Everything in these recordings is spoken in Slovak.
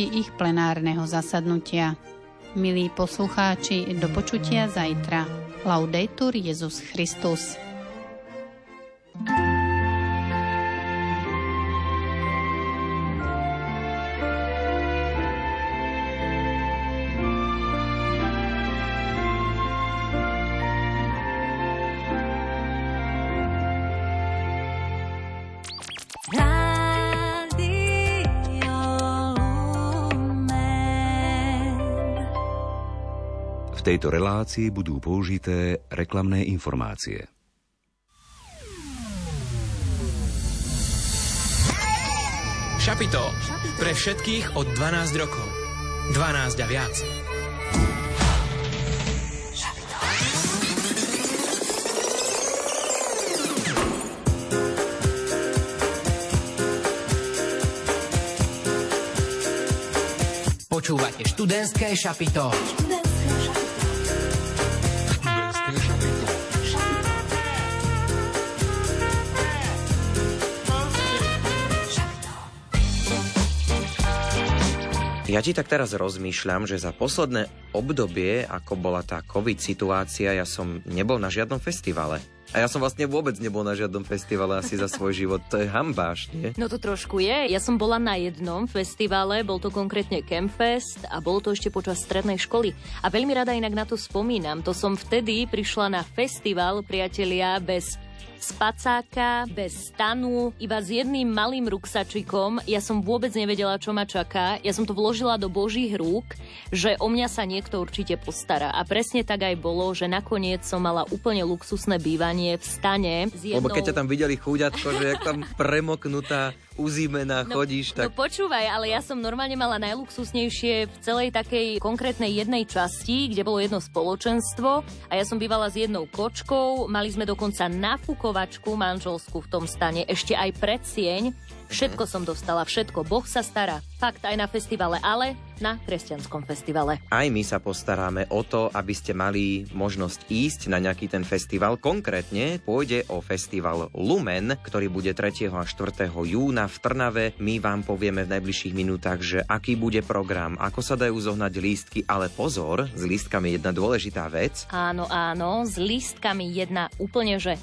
časti ich plenárneho zasadnutia. Milí poslucháči, do počutia zajtra. Laudetur Jesus Christus. V tejto relácii budú použité reklamné informácie. Šapito. Pre všetkých od 12 rokov. 12 a viac. Šapito. Počúvate študentské šapito. Ja ti tak teraz rozmýšľam, že za posledné obdobie, ako bola tá COVID situácia, ja som nebol na žiadnom festivale. A ja som vlastne vôbec nebol na žiadnom festivale asi za svoj život. To je hanba, nie? No to trošku je. Ja som bola na jednom festivale, bol to konkrétne Campfest a bolo to ešte počas strednej školy. A veľmi rada inak na to spomínam. To som vtedy prišla na festival, priatelia, bez spacáka, bez stanu, iba s jedným malým ruksačikom. Ja som vôbec nevedela, čo ma čaká. Ja som to vložila do Božích rúk, že o mňa sa niekto určite postará. A presne tak aj bolo, že nakoniec som mala úplne luxusné bývanie v stane. Lebo keď ťa tam videli chúďatko, že jak tam premoknutá, uzimená chodíš, tak... No počúvaj, ale ja som normálne mala najluxusnejšie v celej takej konkrétnej jednej časti, kde bolo jedno spoločenstvo a ja som bývala s jednou kočkou, mali sme dokonca nafúkovačku manželskú v tom stane, ešte aj predsieň, všetko som dostala, všetko, Boh sa stará, fakt aj na festivale, ale na kresťanskom festivale. Aj my sa postaráme o to, aby ste mali možnosť ísť na nejaký ten festival. Konkrétne pôjde o festival Lumen, ktorý bude 3. a 4. júna v Trnave. My vám povieme v najbližších minútach, že aký bude program, ako sa dajú zohnať lístky, ale pozor, s lístkami je jedna dôležitá vec. Áno, áno, s lístkami jedna úplne, že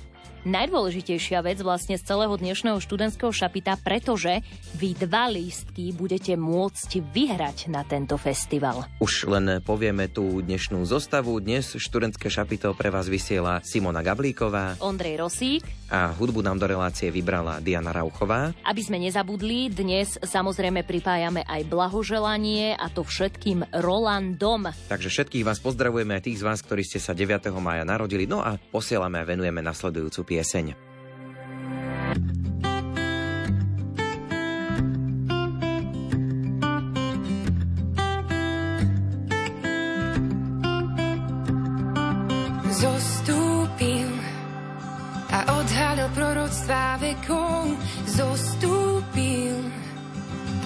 najdôležitejšia vec vlastne z celého dnešného študentského šapita, pretože vy 2 lístky budete môcť vyhrať na tento festival. Už len povieme tú dnešnú zostavu. Dnes študentské šapito pre vás vysiela Simona Gablíková, Ondrej Rosík a hudbu nám do relácie vybrala Diana Rauchová. Aby sme nezabudli, dnes samozrejme pripájame aj blahoželanie a to všetkým Rolandom. Takže všetkých vás pozdravujeme, aj tých z vás, ktorí ste sa 9. mája narodili. No a posielame a venujeme nasledujúcu pieseň. Zostúpil a odhalil proroctvá vekov. Zostúpil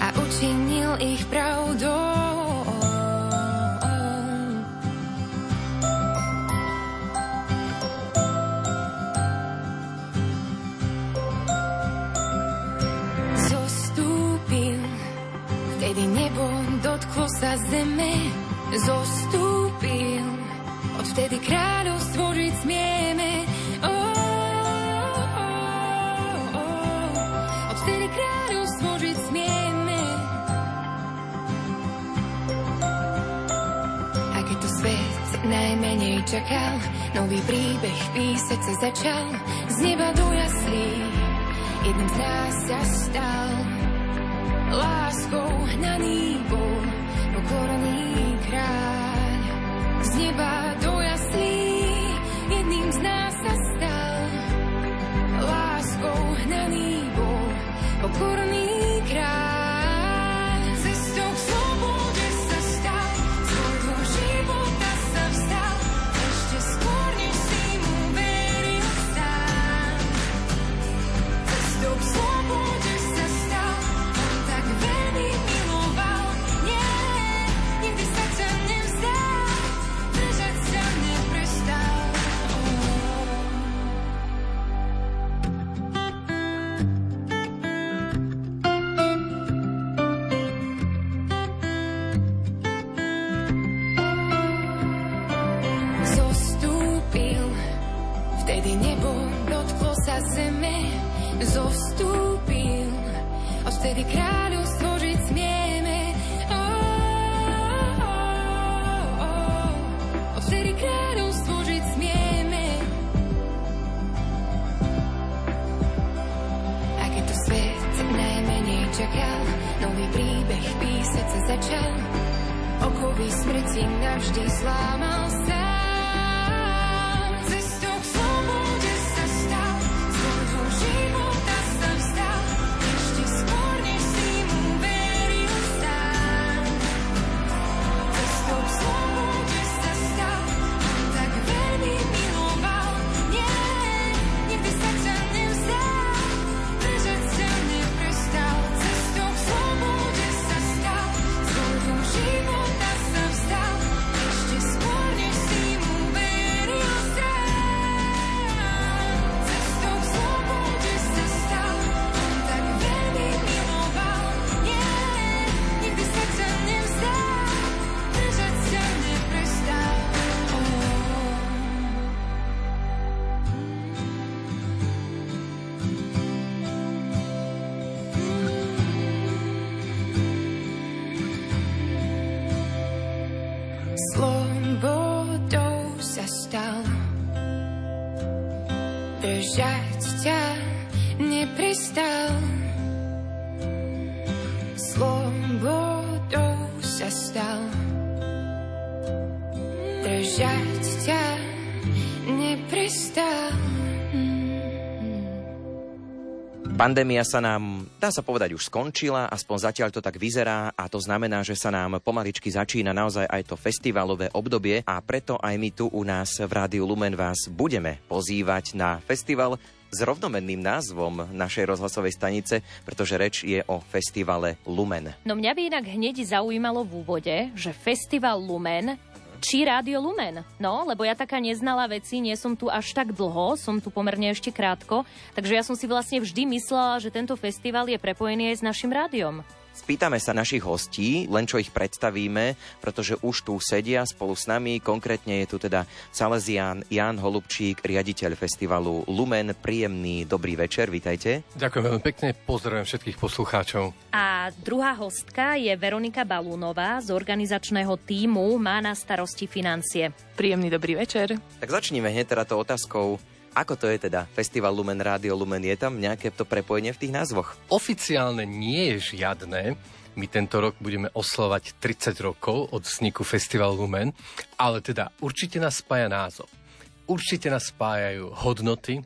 a učinil ich pravdou. Kedy nebo dotklo sa zeme, zostúpil, odvtedy kráľov stvoriť smieme. Odvtedy kráľov stvoriť smieme. A keď to svet najmenej čakal, nový príbeh písať sa začal, z neba do jaslí, jedným z nás sa stal. Láskou hnaný bol pokorný kráľ. Z neba do jaslí jedným z nás sa stal. Láskou hnaný bol pokorný kráľ. sa zeme zostúpil, a vtedy kráľu stvožiť smieme. A vtedy kráľu stvožiť smieme. A keď to svet najmenej čakal, nový príbeh písať sa začal, okovy smrti navždy slámal sa. Pandémia sa nám, dá sa povedať, už skončila, aspoň zatiaľ to tak vyzerá, a to znamená, že sa nám pomaličky začína naozaj aj to festivalové obdobie, a preto aj my tu u nás v Rádiu Lumen vás budeme pozývať na festival s rovnomenným názvom našej rozhlasovej stanice, pretože reč je o festivale Lumen. No mňa by inak hneď zaujímalo v úvode, že festival Lumen či Rádio Lumen. No, lebo ja taká neznala veci, nie som tu až tak dlho, som tu pomerne ešte krátko, takže ja som si vlastne vždy myslela, že tento festival je prepojený aj s našim rádiom. Spýtame sa našich hostí, len čo ich predstavíme, pretože už tu sedia spolu s nami. Konkrétne je tu teda salezián Ján Holubčík, riaditeľ festivalu Lumen. Príjemný dobrý večer, vitajte. Ďakujem veľmi pekne, pozdravujem všetkých poslucháčov. A druhá hostka je Veronika Balúnová z organizačného tímu, má na starosti financie. Príjemný dobrý večer. Tak začníme hneď teda to otázkou. Ako to je teda? Festival Lumen, Rádio Lumen, je tam nejaké to prepojenie v tých názvoch? Oficiálne nie je žiadne. My tento rok budeme oslovať 30 rokov od vzniku Festival Lumen, ale teda určite nás spája názov. Určite nás spájajú hodnoty,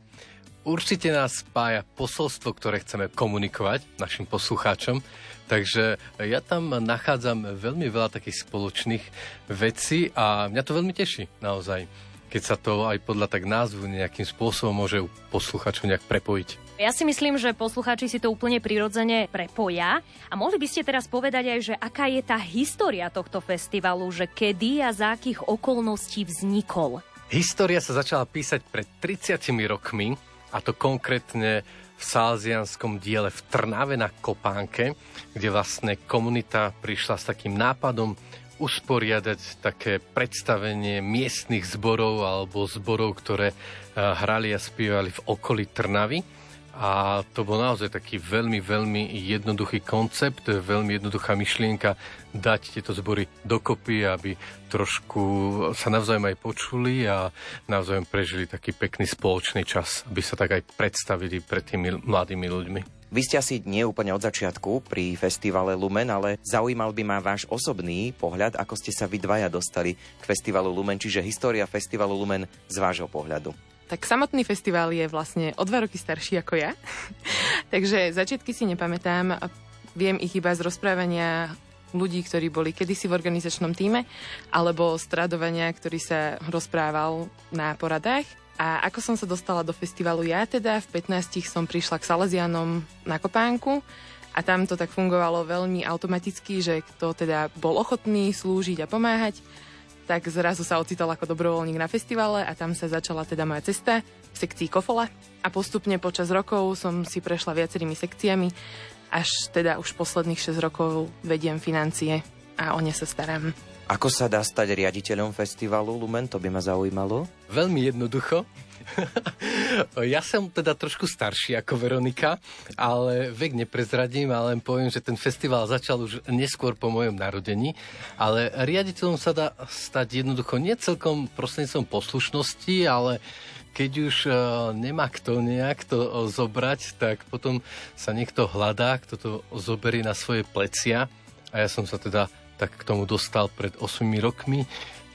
určite nás spája posolstvo, ktoré chceme komunikovať našim poslucháčom. Takže ja tam nachádzam veľmi veľa takých spoločných vecí a mňa to veľmi teší naozaj, keď sa to aj podľa tak názvu nejakým spôsobom môže posluchačov nejak prepojiť. Ja si myslím, že poslucháči si to úplne prirodzene prepoja. A mohli by ste teraz povedať aj, že aká je tá história tohto festivalu, že kedy a za akých okolností vznikol? História sa začala písať pred 30 rokmi, a to konkrétne v salesianskom diele v Trnave na Kopánke, kde vlastne komunita prišla s takým nápadom usporiadať také predstavenie miestnych zborov alebo zborov, ktoré hrali a spievali v okolí Trnavy. A to bol naozaj taký veľmi, veľmi jednoduchý koncept, veľmi jednoduchá myšlienka dať tieto zbory dokopy, aby trošku sa navzájom aj počuli a navzájom prežili taký pekný spoločný čas, aby sa tak aj predstavili pred tými mladými ľuďmi. Vy ste asi nie úplne od začiatku pri festivale Lumen, ale zaujímal by ma váš osobný pohľad, ako ste sa vy dvaja dostali k festivalu Lumen, čiže história festivalu Lumen z vášho pohľadu. Tak samotný festival je vlastne o 2 roky starší ako ja, takže začiatky si nepamätám, viem ich iba z rozprávania ľudí, ktorí boli kedysi v organizačnom tíme, alebo z tradovania, ktorý sa rozprával na poradách. A ako som sa dostala do festivalu ja, teda v 15 som prišla k salezianom na Kopánku a tam to tak fungovalo veľmi automaticky, že kto teda bol ochotný slúžiť a pomáhať, tak zrazu sa ocitol ako dobrovoľník na festivale, a tam sa začala teda moja cesta v sekcii Kofola. A postupne počas rokov som si prešla viacerými sekciami, až teda už posledných 6 rokov vediem financie a o ne sa starám. Ako sa dá stať riaditeľom festivalu Lumen? To by ma zaujímalo. Veľmi jednoducho. Ja som teda trošku starší ako Veronika, ale vek neprezradím, ale len poviem, že ten festival začal už neskôr po mojom narodení, ale riaditeľom sa dá stať jednoducho nie celkom prostredníctvom poslušnosti, ale keď už nemá kto nejak to zobrať, tak potom sa niekto hľadá, kto to zoberie na svoje plecia a ja som sa teda tak k tomu dostal pred 8 rokmi,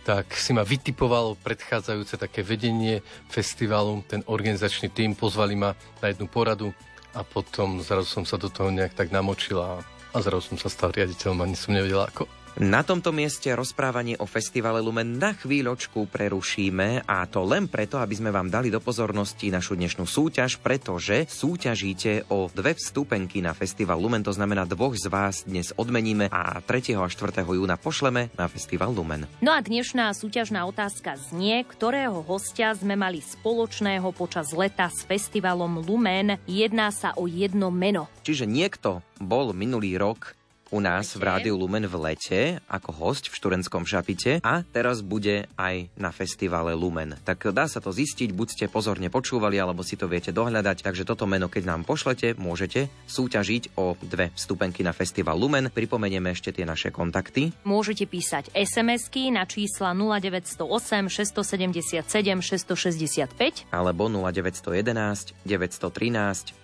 tak si ma vytipovalo predchádzajúce také vedenie festivalu, ten organizačný tím, pozvali ma na jednu poradu a potom zrazu som sa do toho nejak tak namočila a zrazu som sa stal riaditeľom, ani som nevedela ako. Na tomto mieste rozprávanie o festivale Lumen na chvíľočku prerušíme a to len preto, aby sme vám dali do pozornosti našu dnešnú súťaž, pretože súťažíte o 2 vstupenky na festival Lumen, to znamená 2 z vás dnes odmeníme a 3. a 4. júna pošleme na festival Lumen. No a dnešná súťažná otázka znie, ktorého hostia sme mali spoločného počas leta s festivalom Lumen. Jedná sa o jedno meno. Čiže niekto bol minulý rok u nás v Rádiu Lumen v lete ako hosť v Šturentskom Žapite a teraz bude aj na festivale Lumen. Tak dá sa to zistiť, buď ste pozorne počúvali, alebo si to viete dohľadať. Takže toto meno, keď nám pošlete, môžete súťažiť o 2 vstupenky na festival Lumen. Pripomenieme ešte tie naše kontakty. Môžete písať SMS-ky na čísla 0908 677 665 alebo 0911 913 933.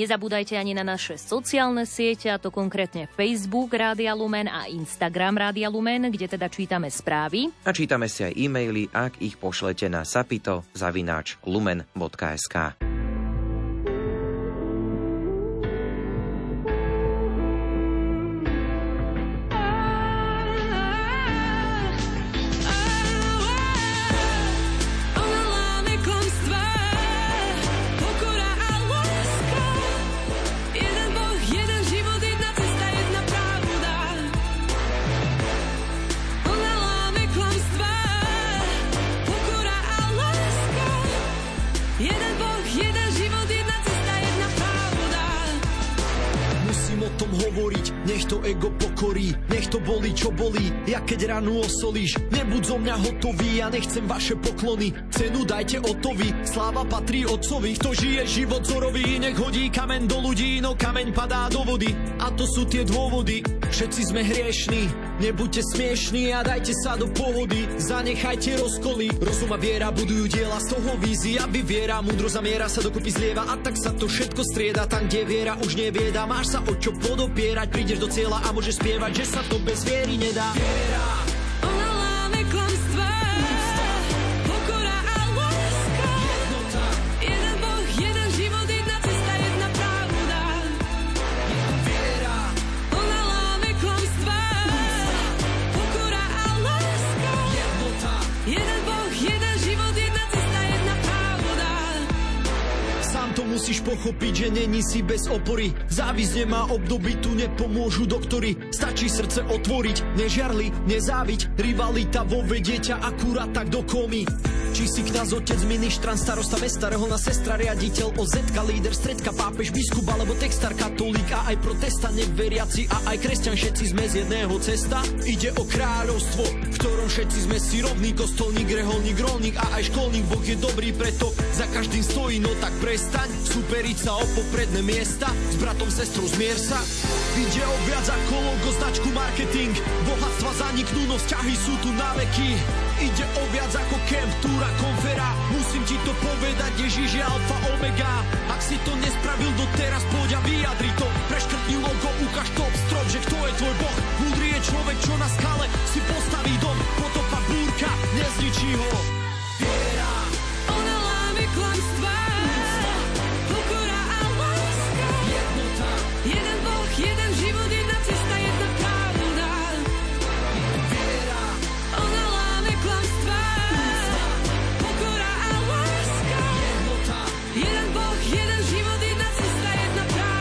Nezabúdajte ani na naše sociálne siete, a to konkrétne Facebook Rádia Lumen a Instagram Rádia Lumen, kde teda čítame správy. A čítame si aj e-maily, ak ich pošlete na sapito@lumen.sk. Keď ránu osolíš, nebuď zo mňa hotový, ja nechcem vaše poklony, cenu dajte otovi, sláva patrí otcovi, kto žije život zorový, nech hodí kameň do ľudí, no kameň padá do vody, a to sú tie dôvody, všetci sme hriešni, nebuďte smiešni a dajte sa do pohody, zanechajte rozkoly, rozum a viera budujú diela, z toho vízia vyviera, múdro zamiera sa dokopy zlieva, a tak sa to všetko strieda, tam kde viera už nevieda, máš sa o čo podopierať, prídeš do cieľa a môžeš spievať, že sa to bez viery nedá. Musíš pochopiť, že není si bez opory. Závisť nemá obdoby, tu nepomôžu doktori. Stačí srdce otvoriť, nežiarli, nezáviť. Rivalita vo vedie ťa akurát tak do komy. Či si kňaz, otec, ministran, starosta mesta, reholná sestra, riaditeľ, OZ-ka, líder, stredka, pápež, biskup alebo textár, katolík a aj protestant, neveriaci a aj kresťan, všetci sme z jedného cesta. Ide o kráľovstvo, v ktorom všetci sme si rovní, kostolník, reholník, rolník a aj školník. Boh je dobrý, preto za každým stojí, no tak prestaň superiť sa o popredné miesta, s bratom, sestrou zmier sa. Ide o viac ako logo, značku, marketing, bohatstva zaniknú, no vzťahy sú tu na veky. Ide o viac ako kemp, túra, konfera. Musím ti to povedať, Ježiš je alfa, omega. Ak si to nespravil doteraz, poď a vyjadri to. Preškrtni logo, ukáž to obstrop, že kto je tvoj boh. Múdry je človek, čo na skale si postaví dom. Potopa búrka nezničí ho. Viera, ona láme klamstvá. Pokora a láska. Jednota. Jeden boh, jeden život, jedna cesta, jedna pravda. Viera, ona láme klamstvá. Pokora a láska. Jednota. Jeden boh, jeden život, jedna cesta, jedna pravda.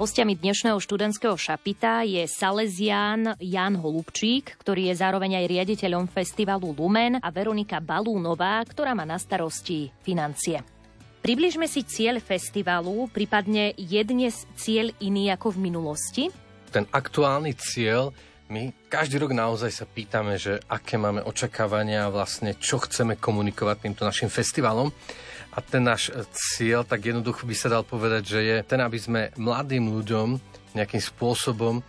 Hostiami dnešného študentského šapita je salezián Ján Holubčík, ktorý je zároveň aj riaditeľom festivalu Lumen, a Veronika Balúnová, ktorá má na starosti financie. Približme si cieľ festivalu, prípadne jedne z cieľ iný ako v minulosti. ten aktuálny cieľ. My každý rok naozaj sa pýtame, že aké máme očakávania, vlastne čo chceme komunikovať týmto našim festivalom. A ten náš cieľ, tak jednoducho by sa dal povedať, že je ten, aby sme mladým ľuďom nejakým spôsobom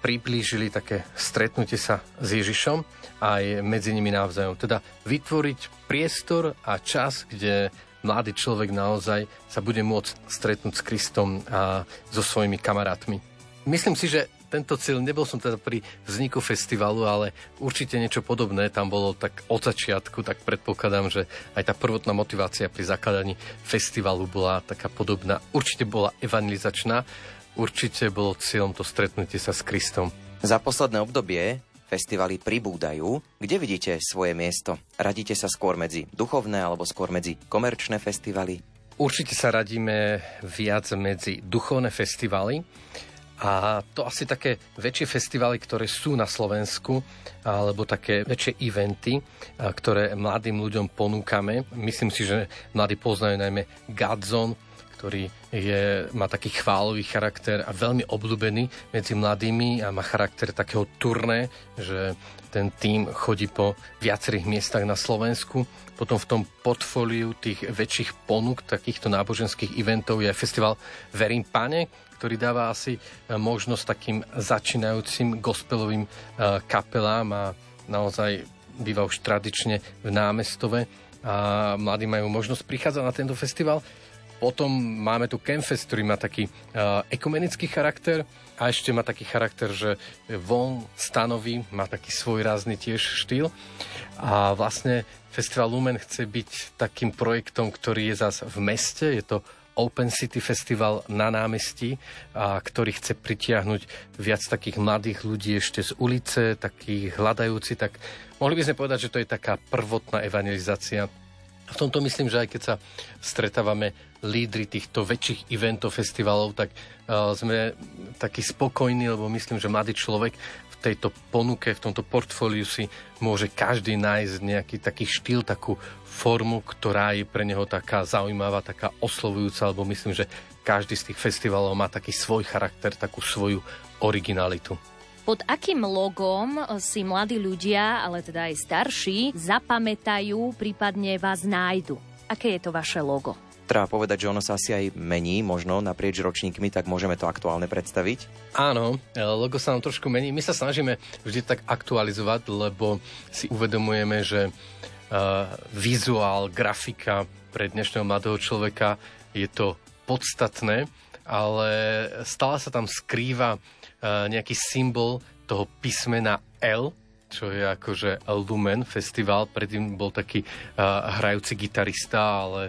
priblížili také stretnutie sa s Ježišom aj medzi nimi navzájom. Teda vytvoriť priestor a čas, kde mladý človek naozaj sa bude môcť stretnúť s Kristom a so svojimi kamarátmi. Myslím si, že tento cieľ, nebol som teda pri vzniku festivalu, ale určite niečo podobné tam bolo tak od začiatku, tak predpokladám, že aj tá prvotná motivácia pri zakladaní festivalu bola taká podobná. Určite bola evangelizačná, určite bolo cieľom to stretnutie sa s Kristom. Za posledné obdobie festivaly pribúdajú. Kde vidíte svoje miesto? Radíte sa skôr medzi duchovné alebo skôr medzi komerčné festivaly? Určite sa radíme viac medzi duchovné festivaly. A to asi také väčšie festivaly, ktoré sú na Slovensku, alebo také väčšie eventy, ktoré mladým ľuďom ponúkame. Myslím si, že mladí poznajú najmä Godzone, ktorý má taký chválový charakter a veľmi obľúbený medzi mladými a má charakter takého turné, že ten tím chodí po viacerých miestach na Slovensku. Potom v tom portfóliu tých väčších ponúk takýchto náboženských eventov je festival Verím pane, ktorý dáva asi možnosť takým začínajúcim gospelovým kapelám a naozaj býva už tradične v Námestove a mladí majú možnosť prichádzať na tento festival. Potom máme tu Campfest, ktorý má taký ekumenický charakter a ešte má taký charakter, že von stanoví, má taký svoj rázny tiež štýl. A vlastne Festival Lumen chce byť takým projektom, ktorý je zase v meste. Je to Open City Festival na námestí, ktorý chce pritiahnuť viac takých mladých ľudí ešte z ulice, takých hľadajúci. Tak mohli by sme povedať, že to je taká prvotná evangelizácia. V tomto myslím, že aj keď sa stretávame lídri týchto väčších eventov, festivalov, tak sme takí spokojní, lebo myslím, že mladý človek v tejto ponuke, v tomto portfóliu si môže každý nájsť nejaký taký štýl, takú formu, ktorá je pre neho taká zaujímavá, taká oslovujúca, lebo myslím, že každý z tých festivalov má taký svoj charakter, takú svoju originalitu. Pod akým logom si mladí ľudia, ale teda aj starší, zapamätajú, prípadne vás nájdu? Aké je to vaše logo? Treba povedať, že ono sa asi aj mení, možno naprieč ročníkmi, tak môžeme to aktuálne predstaviť? Áno, logo sa nám trošku mení. My sa snažíme vždy tak aktualizovať, lebo si uvedomujeme, že vizuál, grafika pre dnešného mladého človeka je to podstatné, ale stále sa tam skrýva nejaký symbol toho písmena L, čo je akože Lumen festival. Predtým bol taký hrajúci gitarista, ale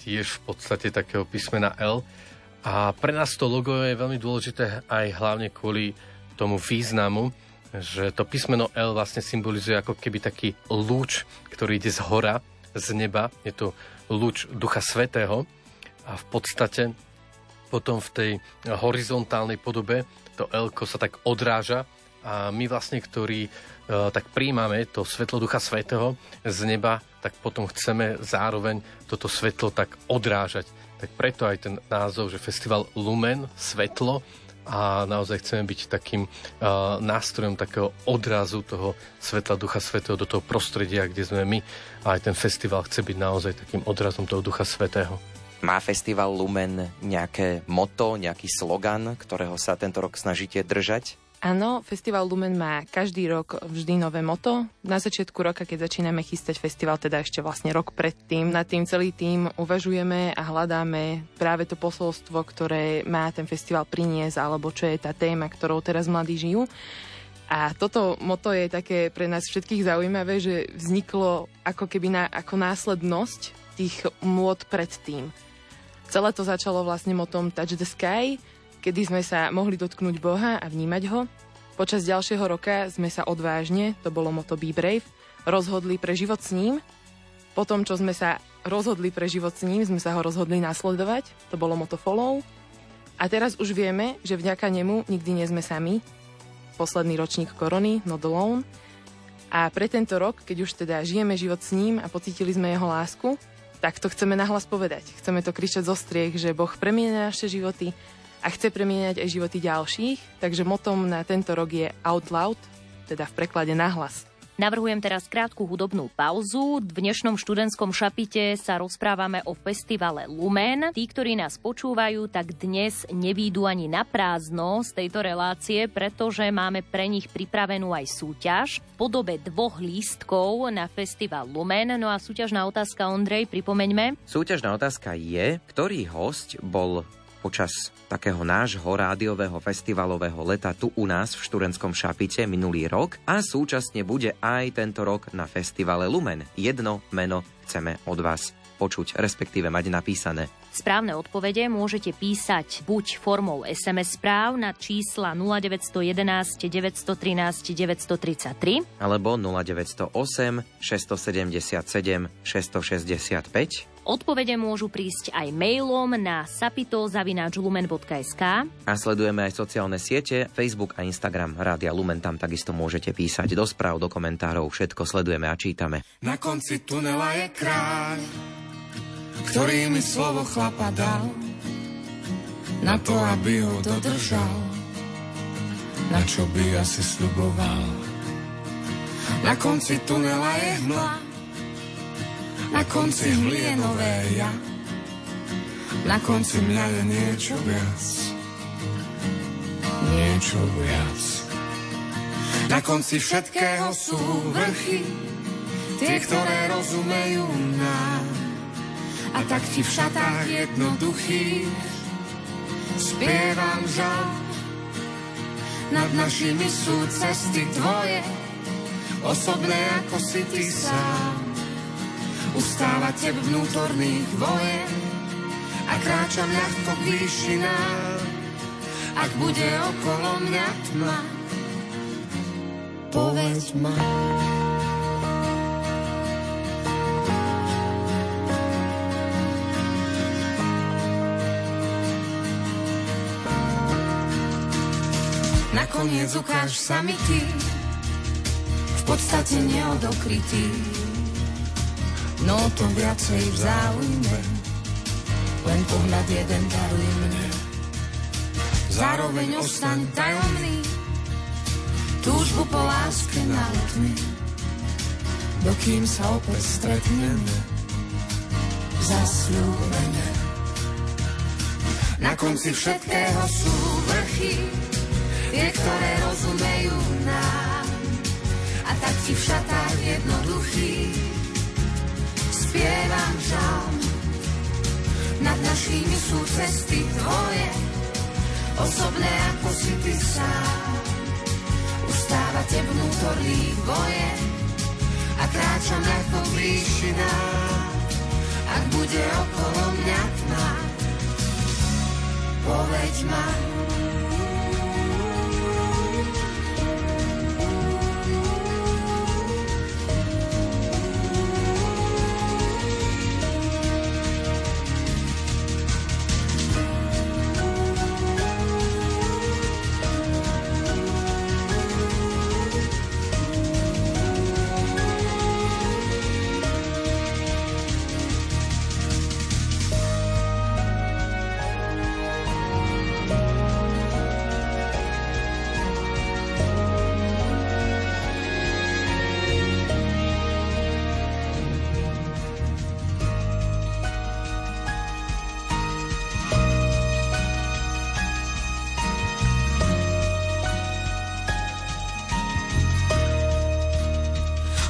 tiež v podstate takého písmena L. A pre nás to logo je veľmi dôležité aj hlavne kvôli tomu významu, že to písmeno L vlastne symbolizuje ako keby taký lúč, ktorý ide z hora, z neba. Je to lúč Ducha Svätého a v podstate potom v tej horizontálnej podobe to L-ko sa tak odráža a my vlastne, ktorí tak príjmame to svetlo Ducha Svätého z neba, tak potom chceme zároveň toto svetlo tak odrážať. Tak preto aj ten názov, že Festival Lumen, svetlo, a naozaj chceme byť takým nástrojom takého odrazu toho svetla Ducha Svätého do toho prostredia, kde sme my, a aj ten festival chce byť naozaj takým odrazom toho Ducha Svätého. Má Festival Lumen nejaké motto, nejaký slogan, ktorého sa tento rok snažíte držať? Áno, Festival Lumen má každý rok vždy nové motto. Na začiatku roka, keď začíname chystať festival, teda ešte vlastne rok predtým, nad tým celý tým uvažujeme a hľadáme práve to posolstvo, ktoré má ten festival priniesť, alebo čo je tá téma, ktorou teraz mladí žijú. A toto motto je také pre nás všetkých zaujímavé, že vzniklo ako keby ako následnosť tých môd predtým. Celé to začalo vlastne motom Touch the Sky, kedy sme sa mohli dotknúť Boha a vnímať ho. Počas ďalšieho roka sme sa odvážne, to bolo motto Be Brave, rozhodli pre život s ním. Potom, čo sme sa rozhodli pre život s ním, sme sa ho rozhodli nasledovať, to bolo motto Follow. A teraz už vieme, že vďaka nemu nikdy nie sme sami. Posledný ročník korony, Not Alone. A pre tento rok, keď už teda žijeme život s ním a pocítili sme jeho lásku, tak to chceme nahlas povedať. Chceme to kričať zo striech, že Boh premieňa naše životy a chce premieňať aj životy ďalších, takže motom na tento rok je Out Loud, teda v preklade nahlas. Navrhujem teraz krátku hudobnú pauzu. V dnešnom študentskom šapite sa rozprávame o festivale Lumen. Tí, ktorí nás počúvajú, tak dnes nevídu ani na prázdno z tejto relácie, pretože máme pre nich pripravenú aj súťaž v podobe 2 lístkov na festival Lumen. No a súťažná otázka, Ondrej, pripomeňme. Súťažná otázka je, ktorý hosť bol počas takého nášho rádiového festivalového leta tu u nás v študentskom šapite minulý rok a súčasne bude aj tento rok na festivale Lumen. Jedno meno chceme od vás počuť, respektíve mať napísané. Správne odpovede môžete písať buď formou SMS správ na čísla 0911 913 933 alebo 0908 677 665. Odpovede môžu prísť aj mailom na sapito@lumen.sk. A sledujeme aj sociálne siete, Facebook a Instagram Rádia Lumen, tam takisto môžete písať do správ, do komentárov, všetko sledujeme a čítame. Na konci tunela je kráľ, ktorý mi slovo chlapa dal, na to, aby ho dodržal, na čo by asi sľuboval. Na konci tunela je hmla, na konci hmly je nové ja, na konci mňa je niečo viac, niečo viac. Na konci všetkého sú vrchy, tie, ktoré rozumejú nám. A tak ti v šatách jednoduchých spievam žal. Nad našimi sú cesty tvoje, osobné ako si ty sám. Ustávate vnútorných vojen a kráčam ľahko k výšinám. Ak bude okolo mňa tma, povedz ma. Nakoniec ukáž sa mi ty, v podstate neodokrytý. No to viacej v záujme, len pohľad jeden daruj mne. Zároveň ostaň tajomný, túžbu po láske naletmi. Dokým sa opäť stretneme, zasľúbene. Na konci všetkého sú vrchy, tie, ktoré rozumejú nám. A tak ti v šatách jednoduchých spievam žalm. Nad našimi sú cesty tvoje, osobné ako si ty sám. Ustávate vnútorných boje a kráčam ľahko k výšinám. Ak bude okolo mňa tma, povedz ma.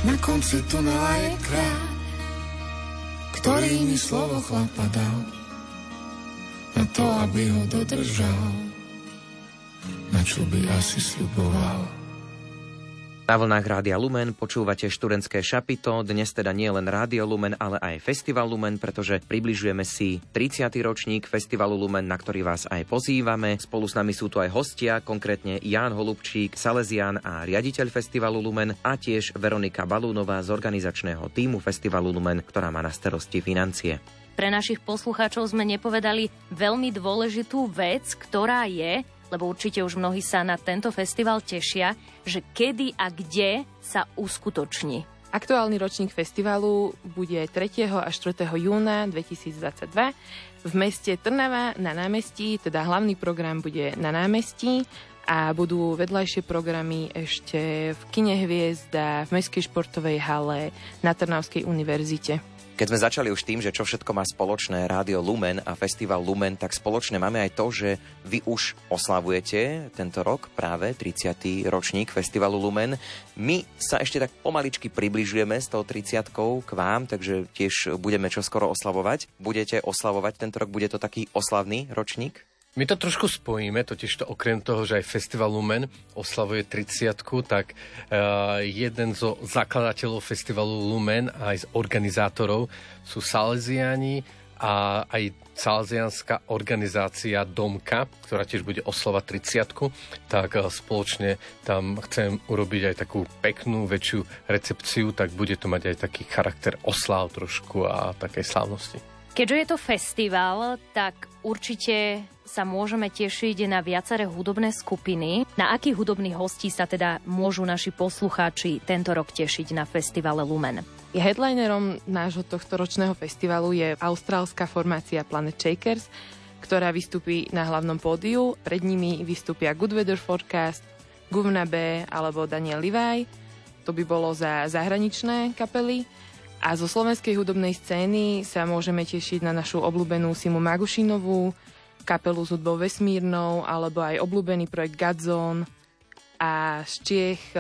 Na konci tunela je kráľ, ktorý mi slovo chlapa dal, na to, aby ho dodržal, na čo by asi sľuboval. Na vlnách Rádia Lumen počúvate študentské šapito, dnes teda nie len Rádio Lumen, ale aj Festival Lumen, pretože približujeme si 30. ročník Festivalu Lumen, na ktorý vás aj pozývame. Spolu s nami sú tu aj hostia, konkrétne Ján Holubčík, salezián a riaditeľ Festivalu Lumen a tiež Veronika Balúnová z organizačného tímu Festivalu Lumen, ktorá má na starosti financie. Pre našich poslucháčov sme nepovedali veľmi dôležitú vec, ktorá je, lebo určite už mnohí sa na tento festival tešia, že kedy a kde sa uskutoční. Aktuálny ročník festivalu bude 3. a 4. júna 2022 v meste Trnava na námestí, teda hlavný program bude na námestí a budú vedľajšie programy ešte v Kine Hviezda, v Mestskej športovej hale, na Trnavskej univerzite. Keď sme začali už tým, že čo všetko má spoločné Rádio Lumen a Festival Lumen, tak spoločne máme aj to, že vy už oslavujete tento rok práve 30. ročník Festivalu Lumen. My sa ešte tak pomaličky približujeme s tou 30-kou k vám, takže tiež budeme čoskoro oslavovať. Budete oslavovať tento rok? Bude to taký oslavný ročník? My to trošku spojíme, totiž to okrem toho, že aj Festival Lumen oslavuje 30-ku, tak jeden zo zakladateľov Festivalu Lumen a aj z organizátorov sú Salesiáni a aj salesianská organizácia Domka, ktorá tiež bude oslavovať 30-ku, tak spoločne tam chcem urobiť aj takú peknú, väčšiu recepciu, tak bude to mať aj taký charakter osláv trošku a takej slávnosti. Keďže je to festival, tak určite sa môžeme tešiť na viaceré hudobné skupiny. Na akých hudobných hostí sa teda môžu naši poslucháči tento rok tešiť na festivale Lumen? Headlinerom nášho tohtoročného festivalu je austrálska formácia Planet Shakers, ktorá vystúpi na hlavnom pódiu. Pred nimi vystúpia Good Weather Forecast, Guvna B alebo Daniel Livaj. To by bolo za zahraničné kapely. A zo slovenskej hudobnej scény sa môžeme tešiť na našu obľúbenú Simu Magušinovú, kapelu s hudbou vesmírnou, alebo aj obľúbený projekt Godzone. A z Čiech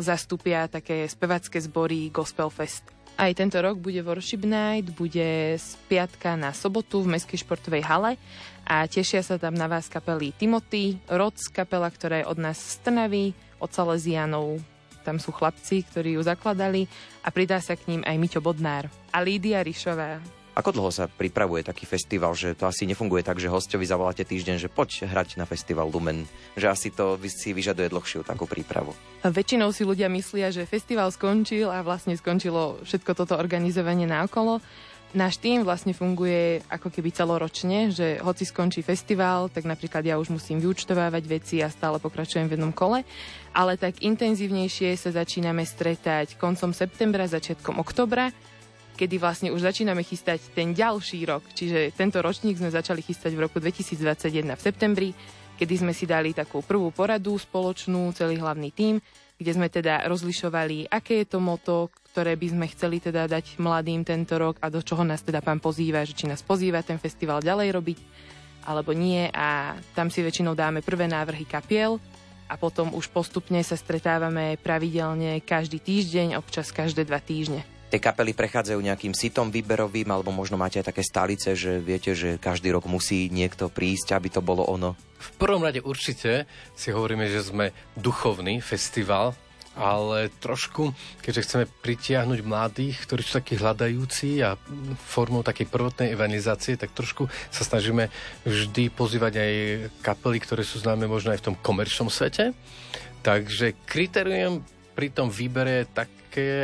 zastúpia také spevacké zbory Gospel Fest. Aj tento rok bude Worship Night, bude z piatka na sobotu v Mestskej športovej hale a tešia sa tam na vás kapely Timothy, Roc, kapela, ktorá je od nás z Trnavy, od Salesianov. Tam sú chlapci, ktorí ju zakladali a pridá sa k ním aj Miťo Bodnár a Lídia Ryšová. Ako dlho sa pripravuje taký festival, že to asi nefunguje tak, že hosťovi zavoláte týždeň, že poď hrať na festival Lumen, že asi to si vyžaduje dlhšiu takú prípravu? Väčšinou si ľudia myslia, že festival skončil a vlastne skončilo všetko toto organizovanie naokolo. Náš tým vlastne funguje ako keby celoročne, že hoci skončí festival, tak napríklad ja už musím vyúčtovávať veci a stále pokračujem v jednom kole. Ale tak intenzívnejšie sa začíname stretať koncom septembra, začiatkom októbra, kedy vlastne už začíname chystať ten ďalší rok. Čiže tento ročník sme začali chystať v roku 2021 v septembri, kedy sme si dali takú prvú poradu spoločnú, celý hlavný tím, kde sme teda rozlišovali, aké je to motto, ktoré by sme chceli teda dať mladým tento rok a do čoho nás teda pán pozýva, že či nás pozýva ten festival ďalej robiť, alebo nie. A tam si väčšinou dáme prvé návrhy kapiel a potom už postupne sa stretávame pravidelne každý týždeň, občas každé 2 týždne. Tie kapely prechádzajú nejakým sitom výberovým, alebo možno máte aj také stálice, že viete, že každý rok musí niekto prísť, aby to bolo ono? V prvom rade určite si hovoríme, že sme duchovný festival, ale trošku, keďže chceme pritiahnuť mladých, ktorí sú takí hľadajúci a formou takej prvotnej evangelizácie, tak trošku sa snažíme vždy pozývať aj kapely, ktoré sú známe možno aj v tom komerčnom svete. Takže kritérium pri tom výbere je také,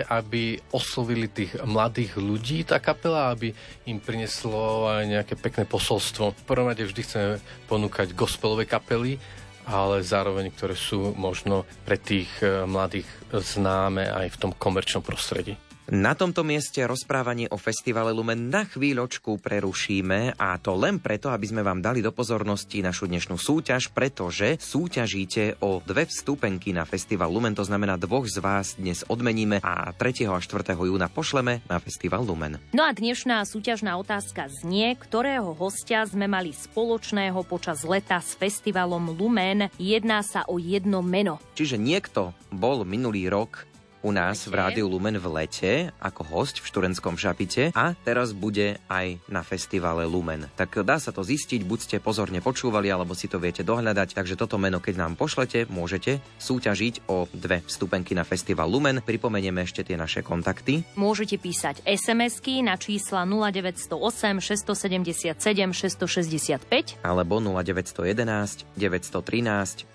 aby oslovili tých mladých ľudí tá kapela, aby im prinieslo aj nejaké pekné posolstvo. V prvom rade vždy chceme ponúkať gospelové kapely, ale zároveň, ktoré sú možno pre tých mladých známe aj v tom komerčnom prostredí. Na tomto mieste rozprávanie o festivale Lumen na chvíľočku prerušíme a to len preto, aby sme vám dali do pozornosti našu dnešnú súťaž, pretože súťažíte o 2 vstupenky na festival Lumen, to znamená 2 z vás dnes odmeníme a 3. a 4. júna pošleme na festival Lumen. No a dnešná súťažná otázka znie, ktorého hostia sme mali spoločného počas leta s festivalom Lumen. Jedná sa o jedno meno. Čiže niekto bol minulý rok u nás v Rádiu Lumen v lete ako hosť v Šturentskom Žapite a teraz bude aj na festivale Lumen. Tak dá sa to zistiť, buď ste pozorne počúvali, alebo si to viete dohľadať. Takže toto meno, keď nám pošlete, môžete súťažiť o 2 vstupenky na festival Lumen. Pripomenieme ešte tie naše kontakty. Môžete písať SMS-ky na čísla 0908 677 665 alebo 0911 913 933.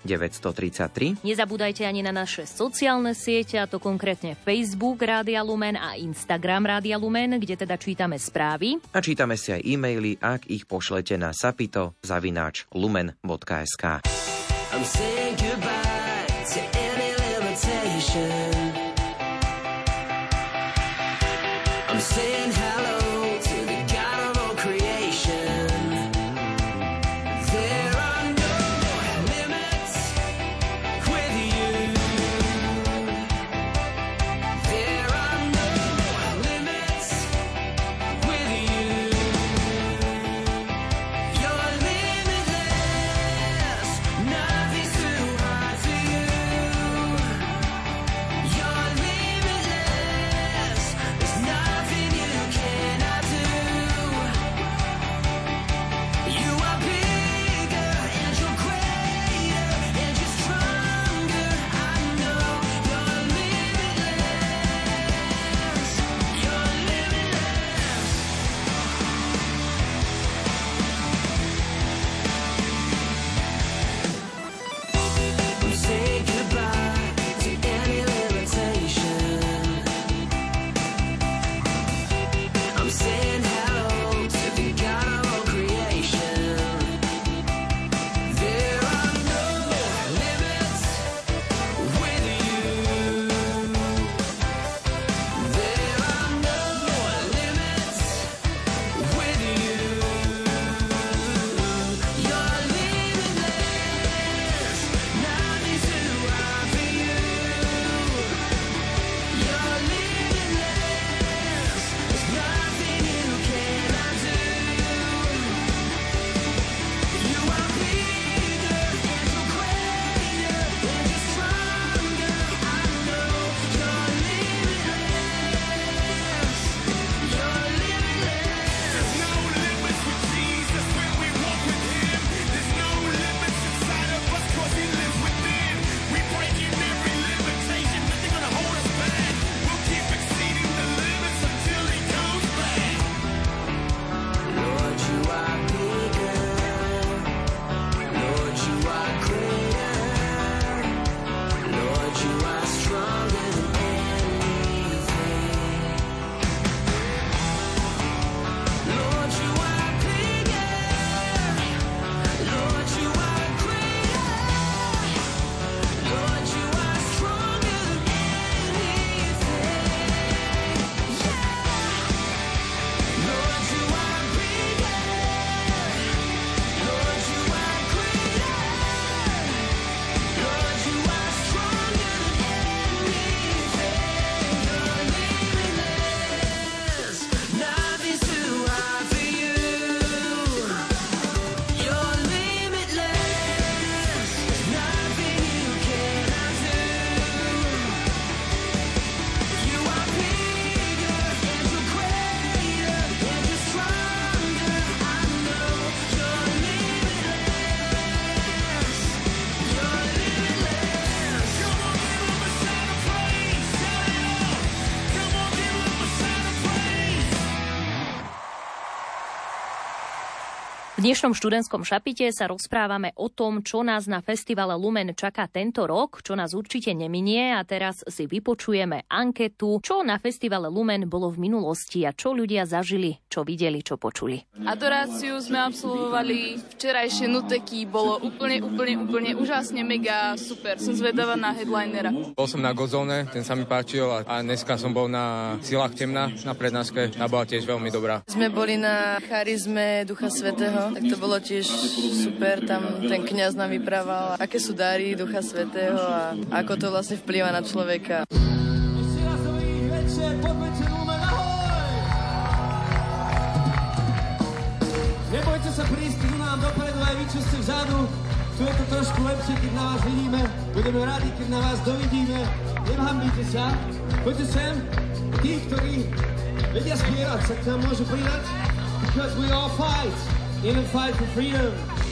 Nezabúdajte ani na naše sociálne siete, a to konkrétne Facebook Rádia Lumen a Instagram Rádia Lumen, kde teda čítame správy. A čítame si aj e-maily, ak ich pošlete na sapito@lumen.sk. I'm saying goodbye to any limitation. V dnešnom študentskom šapite sa rozprávame o tom, čo nás na festivale Lumen čaká tento rok, čo nás určite neminie, a teraz si vypočujeme anketu, čo na festivale Lumen bolo v minulosti a čo ľudia zažili, čo videli, čo počuli. Adoráciu sme absolvovali, včerajšie nuteky bolo úplne úžasne, mega super. Som zvedavá na headlinera. Bol som na Godzone, ten sa mi páčil, a dneska som bol na Silách temna na prednáške, tá bola tiež veľmi dobrá. Sme boli na charizme Ducha Svätého, tak to bolo tiež super, tam ten kňaz nám vyprával, aké sú dary Ducha Svätého a ako to vlastne vplýva na človeka. Nebojte sa prísť k nám dopredu aj vy, čo ste vzadu, tu je to trošku lepšie, keď na vás vidíme, budeme rádi, keď na vás dovidíme, nehanbite sa, poďte sem, tí, ktorí vedia spievať, sa k nám môžu pridať, because we all fight.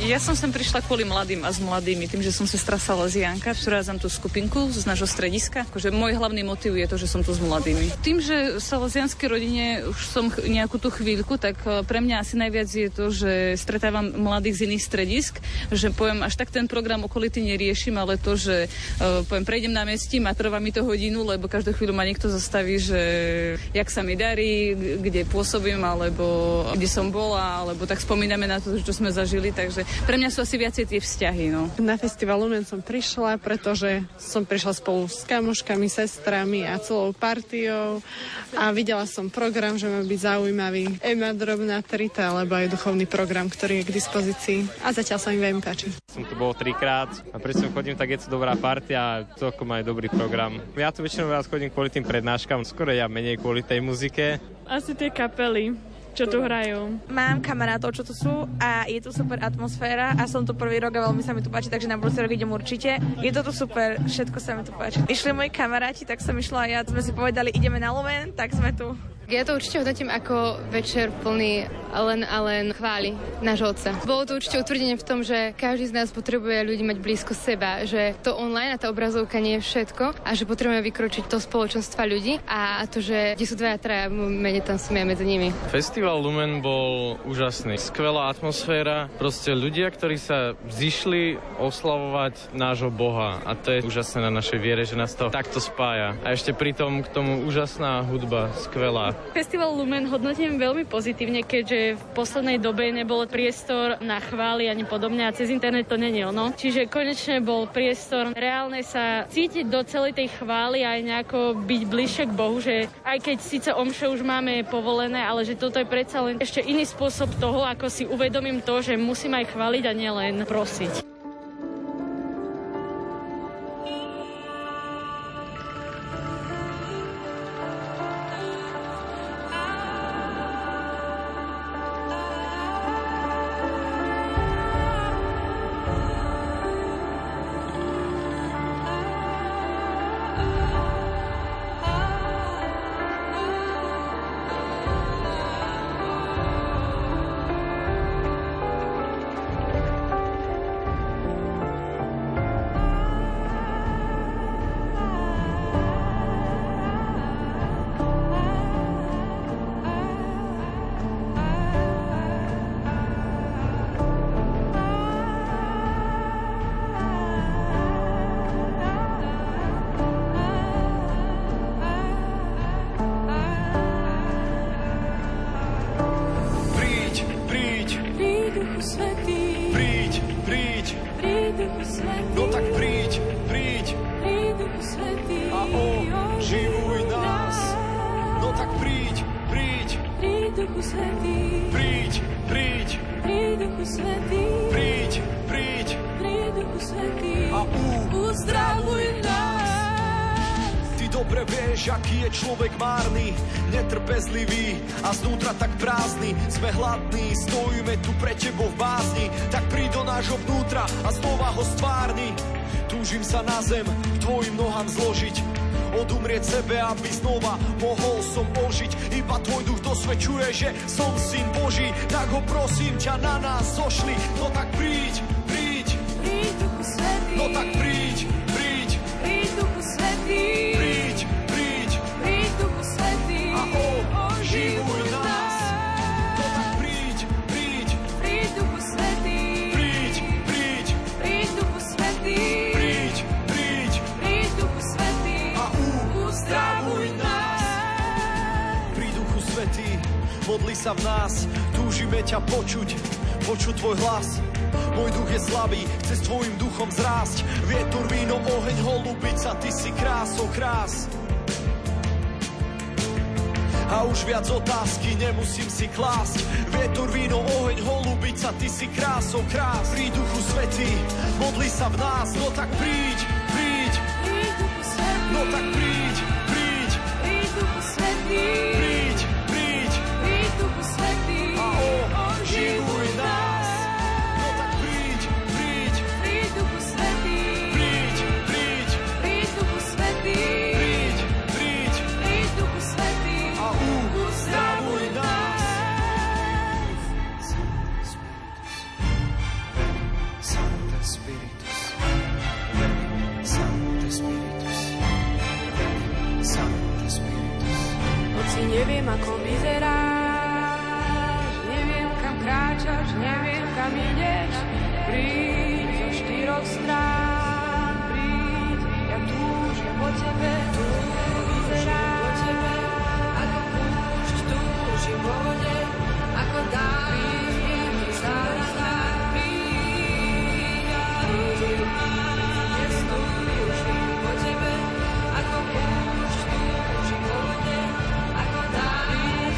Ja som sem prišla kvôli mladým a s mladými, tým, že som sestra Salesiánka, prirádzam tú skupinku z nášho strediska. Akože môj hlavný motív je to, že som tu s mladými. Tým, že v salesianskej rodine už som nejakú tú chvíľku, tak pre mňa asi najviac je to, že stretávam mladých z iných stredisk, že poviem, až tak ten program okolitý neriešim, ale to, že poviem, prejdem námestím a trvá mi to hodinu, lebo každú chvíľu ma niekto zastaví, že jak sa mi darí, kde pôsobím, alebo kde som bola, alebo tak spomínam na to, čo sme zažili, takže pre mňa sú asi viacej tie vzťahy. No. Na festival Lumen som prišla, pretože som prišla spolu s kamoškami, sestrami a celou partiou a videla som program, že má byť zaujímavý. Ema Drobná, Trita, alebo aj duchovný program, ktorý je k dispozícii, a zatiaľ sa mi veľmi páči. Som tu bol 3-krát a prečo chodím, tak je to dobrá partia a celkom aj dobrý program. Ja tu väčšinou rád chodím kvôli tým prednáškam, skoro ja menej kvôli tej muzike. Asi tie kapely, čo tu hrajú. Mám kamarátov, čo tu sú, a je tu super atmosféra a som tu prvý rok a veľmi sa mi tu páči, takže na budúci rok idem určite. Je to tu super, všetko sa mi tu páči. Išli moji kamaráti, tak som išla a ja, sme si povedali, ideme na Lumen, tak sme tu. Ja to určite hodnotím ako večer plný len a len chvály nášho otca. Bolo to určite utvrdenie v tom, že každý z nás potrebuje ľudí mať blízko seba, že to online a tá obrazovka nie je všetko a že potrebujeme vykročiť do spoločenstva ľudí a to, že kde sú dvaja, traja, menej tam sme medzi nimi. Festival Lumen bol úžasný. Skvelá atmosféra, proste ľudia, ktorí sa zišli oslavovať nášho Boha, a to je úžasné na našej viere, že nás to takto spája. A ešte pritom k tomu úžasná hudba, skvelá. Festival Lumen hodnotím veľmi pozitívne, keďže v poslednej dobe nebol priestor na chvály ani podobne a cez internet to není ono. Čiže konečne bol priestor reálne sa cítiť do celej tej chvály a aj nejako byť bližšie k Bohu, že aj keď síce omše už máme povolené, ale že toto je predsa len ešte iný spôsob toho, ako si uvedomím to, že musím aj chváliť a nielen prosiť. Sme hladní, stojíme tu pre tebou v básni, tak príď do nášho vnútra a znova ho stvárni. Túžim sa na zem k tvojim nohám zložiť, odumrieť sebe, aby znova mohol som ožiť. Iba tvoj duch dosvedčuje, že som syn Boží, tak ho prosím ťa na nás zošli. No tak príď, príď, príď Duchu Svätý. No tak príď, príď, príď Duchu Svätý. Príď, príď, príď Duchu Svätý. A oživuj nás. Príď, príď, príď Duchu sa v nás, túžime ťa počuť tvoj hlas. Môj duch je slabý, chce s tvojim duchom zrásť. Vietor, víno, oheň, holubica, ty si krásou krás. A už viac otázky nemusím si klásť. Vietor, víno, oheň, holubica, ty si krásou krás. Príď, Duchu Svätý, modli sa v nás. No tak príď. No tak príď. Príď, Duchu Svätý. Príď. Príď, Duchu Svätý. A oživuj nás. No tak príď. Príď, Duchu Svätý. Príď. Príď, Duchu Svätý. Príď. Príď, Duchu Svätý. A uzdravuj nás. Santa Spiritus, Santa Spiritus, Santa Spiritus. Hoci neviem, ako vyzeráš, neviem, kam kráčaš, neviem, kam ideš, príď zo štyroch strán, príď, ja túžim po tebe, túžim vyzeráš. Vode, ako dáš mi tu záradá, príď a uživ nás. Ja stúžim po tebe, ako púšť túžim po vode, ako dáš mi tu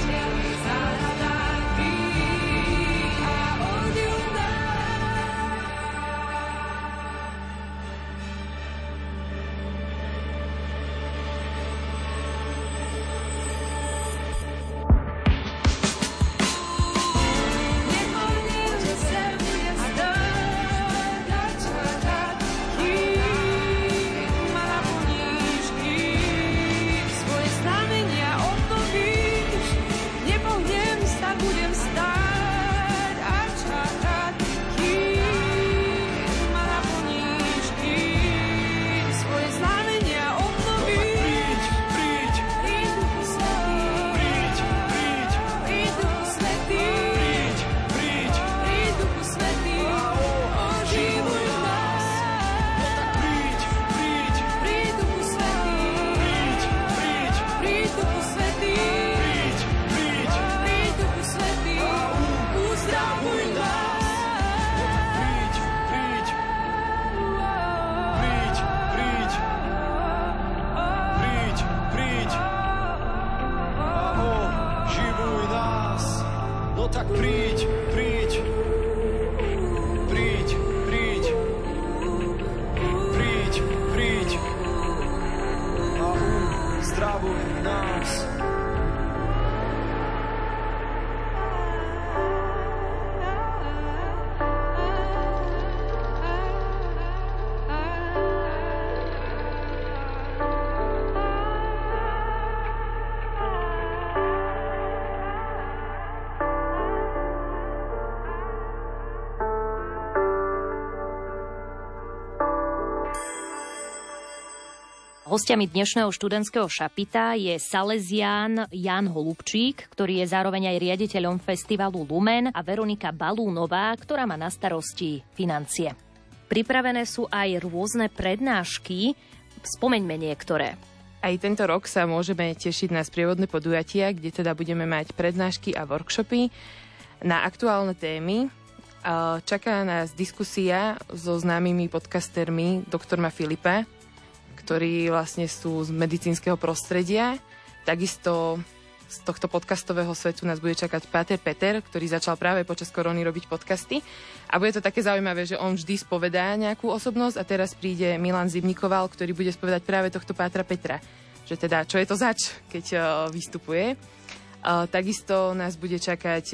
záradá, príď a uživ nás. Hostiami dnešného študentského šapita je salezián Ján Holubčík, ktorý je zároveň aj riaditeľom festivalu Lumen, a Veronika Balúnová, ktorá má na starosti financie. Pripravené sú aj rôzne prednášky, spomeňme niektoré. Aj tento rok sa môžeme tešiť na sprievodné podujatia, kde teda budeme mať prednášky a workshopy na aktuálne témy. Čaká nás diskusia so známymi podcastermi Doktorma Filipa, ktorí vlastne sú z medicínskeho prostredia. Takisto z tohto podcastového svetu nás bude čakať Páter Peter, ktorý začal práve počas korony robiť podcasty. A bude to také zaujímavé, že on vždy spovedá nejakú osobnosť a teraz príde Milan Zimnikoval, ktorý bude spovedať práve tohto Pátra Petra. Že teda, čo je to zač, keď vystupuje. Takisto nás bude čakať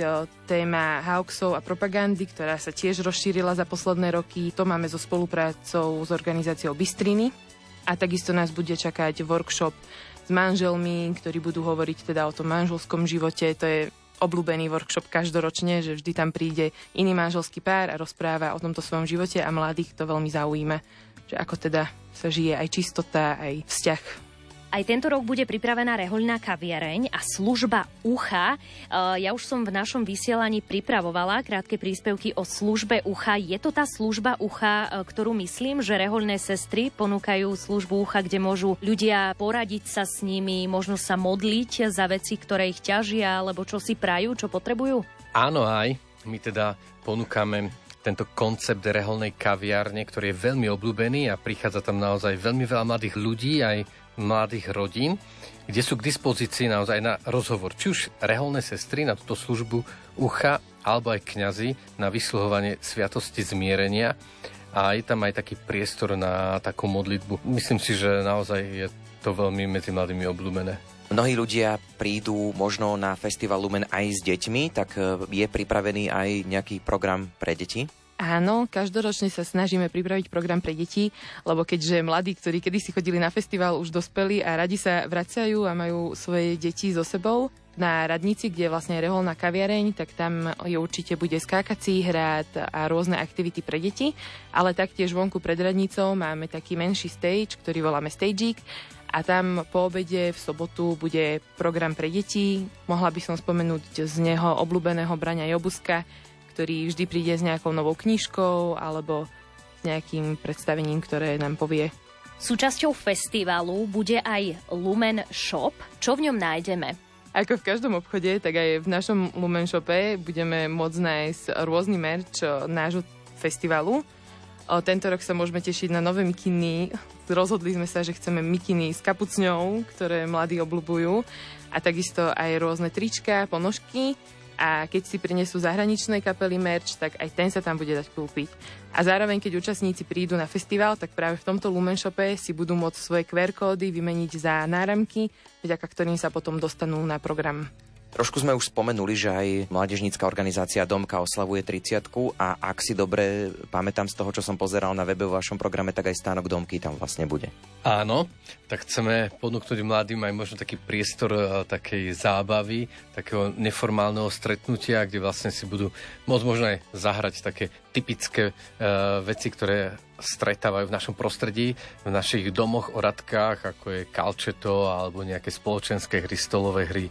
téma hoaxov a propagandy, ktorá sa tiež rozšírila za posledné roky. To máme so spoluprácou s organizáciou Bystriny. A takisto nás bude čakať workshop s manželmi, ktorí budú hovoriť teda o tom manželskom živote. To je obľúbený workshop každoročne, že vždy tam príde iný manželský pár a rozpráva o tomto svojom živote a mladých to veľmi zaujíma, že ako teda sa žije aj čistota, aj vzťah. Aj tento rok bude pripravená rehoľná kaviareň a služba ucha. Ja už som v našom vysielaní pripravovala krátke príspevky o službe ucha. Je to tá služba ucha, ktorú myslím, že rehoľné sestry ponúkajú službu ucha, kde môžu ľudia poradiť sa s nimi, možno sa modliť za veci, ktoré ich ťažia, alebo čo si prajú, čo potrebujú? Áno, aj. My teda ponúkame tento koncept reholnej kaviárne, ktorý je veľmi obľúbený a prichádza tam naozaj veľmi veľa mladých ľudí, aj mladých rodín, kde sú k dispozícii naozaj na rozhovor. Či už reholné sestry na túto službu ucha, alebo aj kňazi na vysluhovanie sviatosti zmierenia. A je tam aj taký priestor na takú modlitbu. Myslím si, že naozaj je to veľmi medzi mladými obľúbené. Mnohí ľudia prídu možno na Festival Lumen aj s deťmi, tak je pripravený aj nejaký program pre deti? Áno, každoročne sa snažíme pripraviť program pre deti, lebo keďže mladí, ktorí kedysi chodili na festival, už dospeli a radi sa vracajú a majú svoje deti so sebou, na radnici, kde je vlastne reholná kaviareň, tak tam je určite bude skákací hrad a rôzne aktivity pre deti, ale taktiež vonku pred radnicou máme taký menší stage, ktorý voláme stageík. A tam po obede v sobotu bude program pre deti. Mohla by som spomenúť z neho obľúbeného Braňa Jobuska, ktorý vždy príde s nejakou novou knižkou alebo s nejakým predstavením, ktoré nám povie. Súčasťou festivalu bude aj Lumen Shop. Čo v ňom nájdeme? Ako v každom obchode, tak aj v našom Lumen Shope budeme môcť nájsť rôzny merch nášho festivalu. Tento rok sa môžeme tešiť na nové mikiny. Rozhodli sme sa, že chceme mikiny s kapucňou, ktoré mladí obľúbujú. A takisto aj rôzne trička, ponožky. A keď si prinesú zahraničné kapely merch, tak aj ten sa tam bude dať kúpiť. A zároveň, keď účastníci prídu na festival, tak práve v tomto Lumen Shope si budú môcť svoje QR kódy vymeniť za náramky, vďaka ktorým sa potom dostanú na program. Trošku sme už spomenuli, že aj mládežnícka organizácia Domka oslavuje 30-ku a ak si dobre pamätám z toho, čo som pozeral na webe vo vašom programe, tak aj stánok Domky tam vlastne bude. Áno, tak chceme ponúknuť mladým aj možno taký priestor takej zábavy, takého neformálneho stretnutia, kde vlastne si budú môcť možno aj zahrať také typické veci, ktoré stretávajú v našom prostredí, v našich domoch o radkách, ako je kalčeto alebo nejaké spoločenské hry, stolové hry.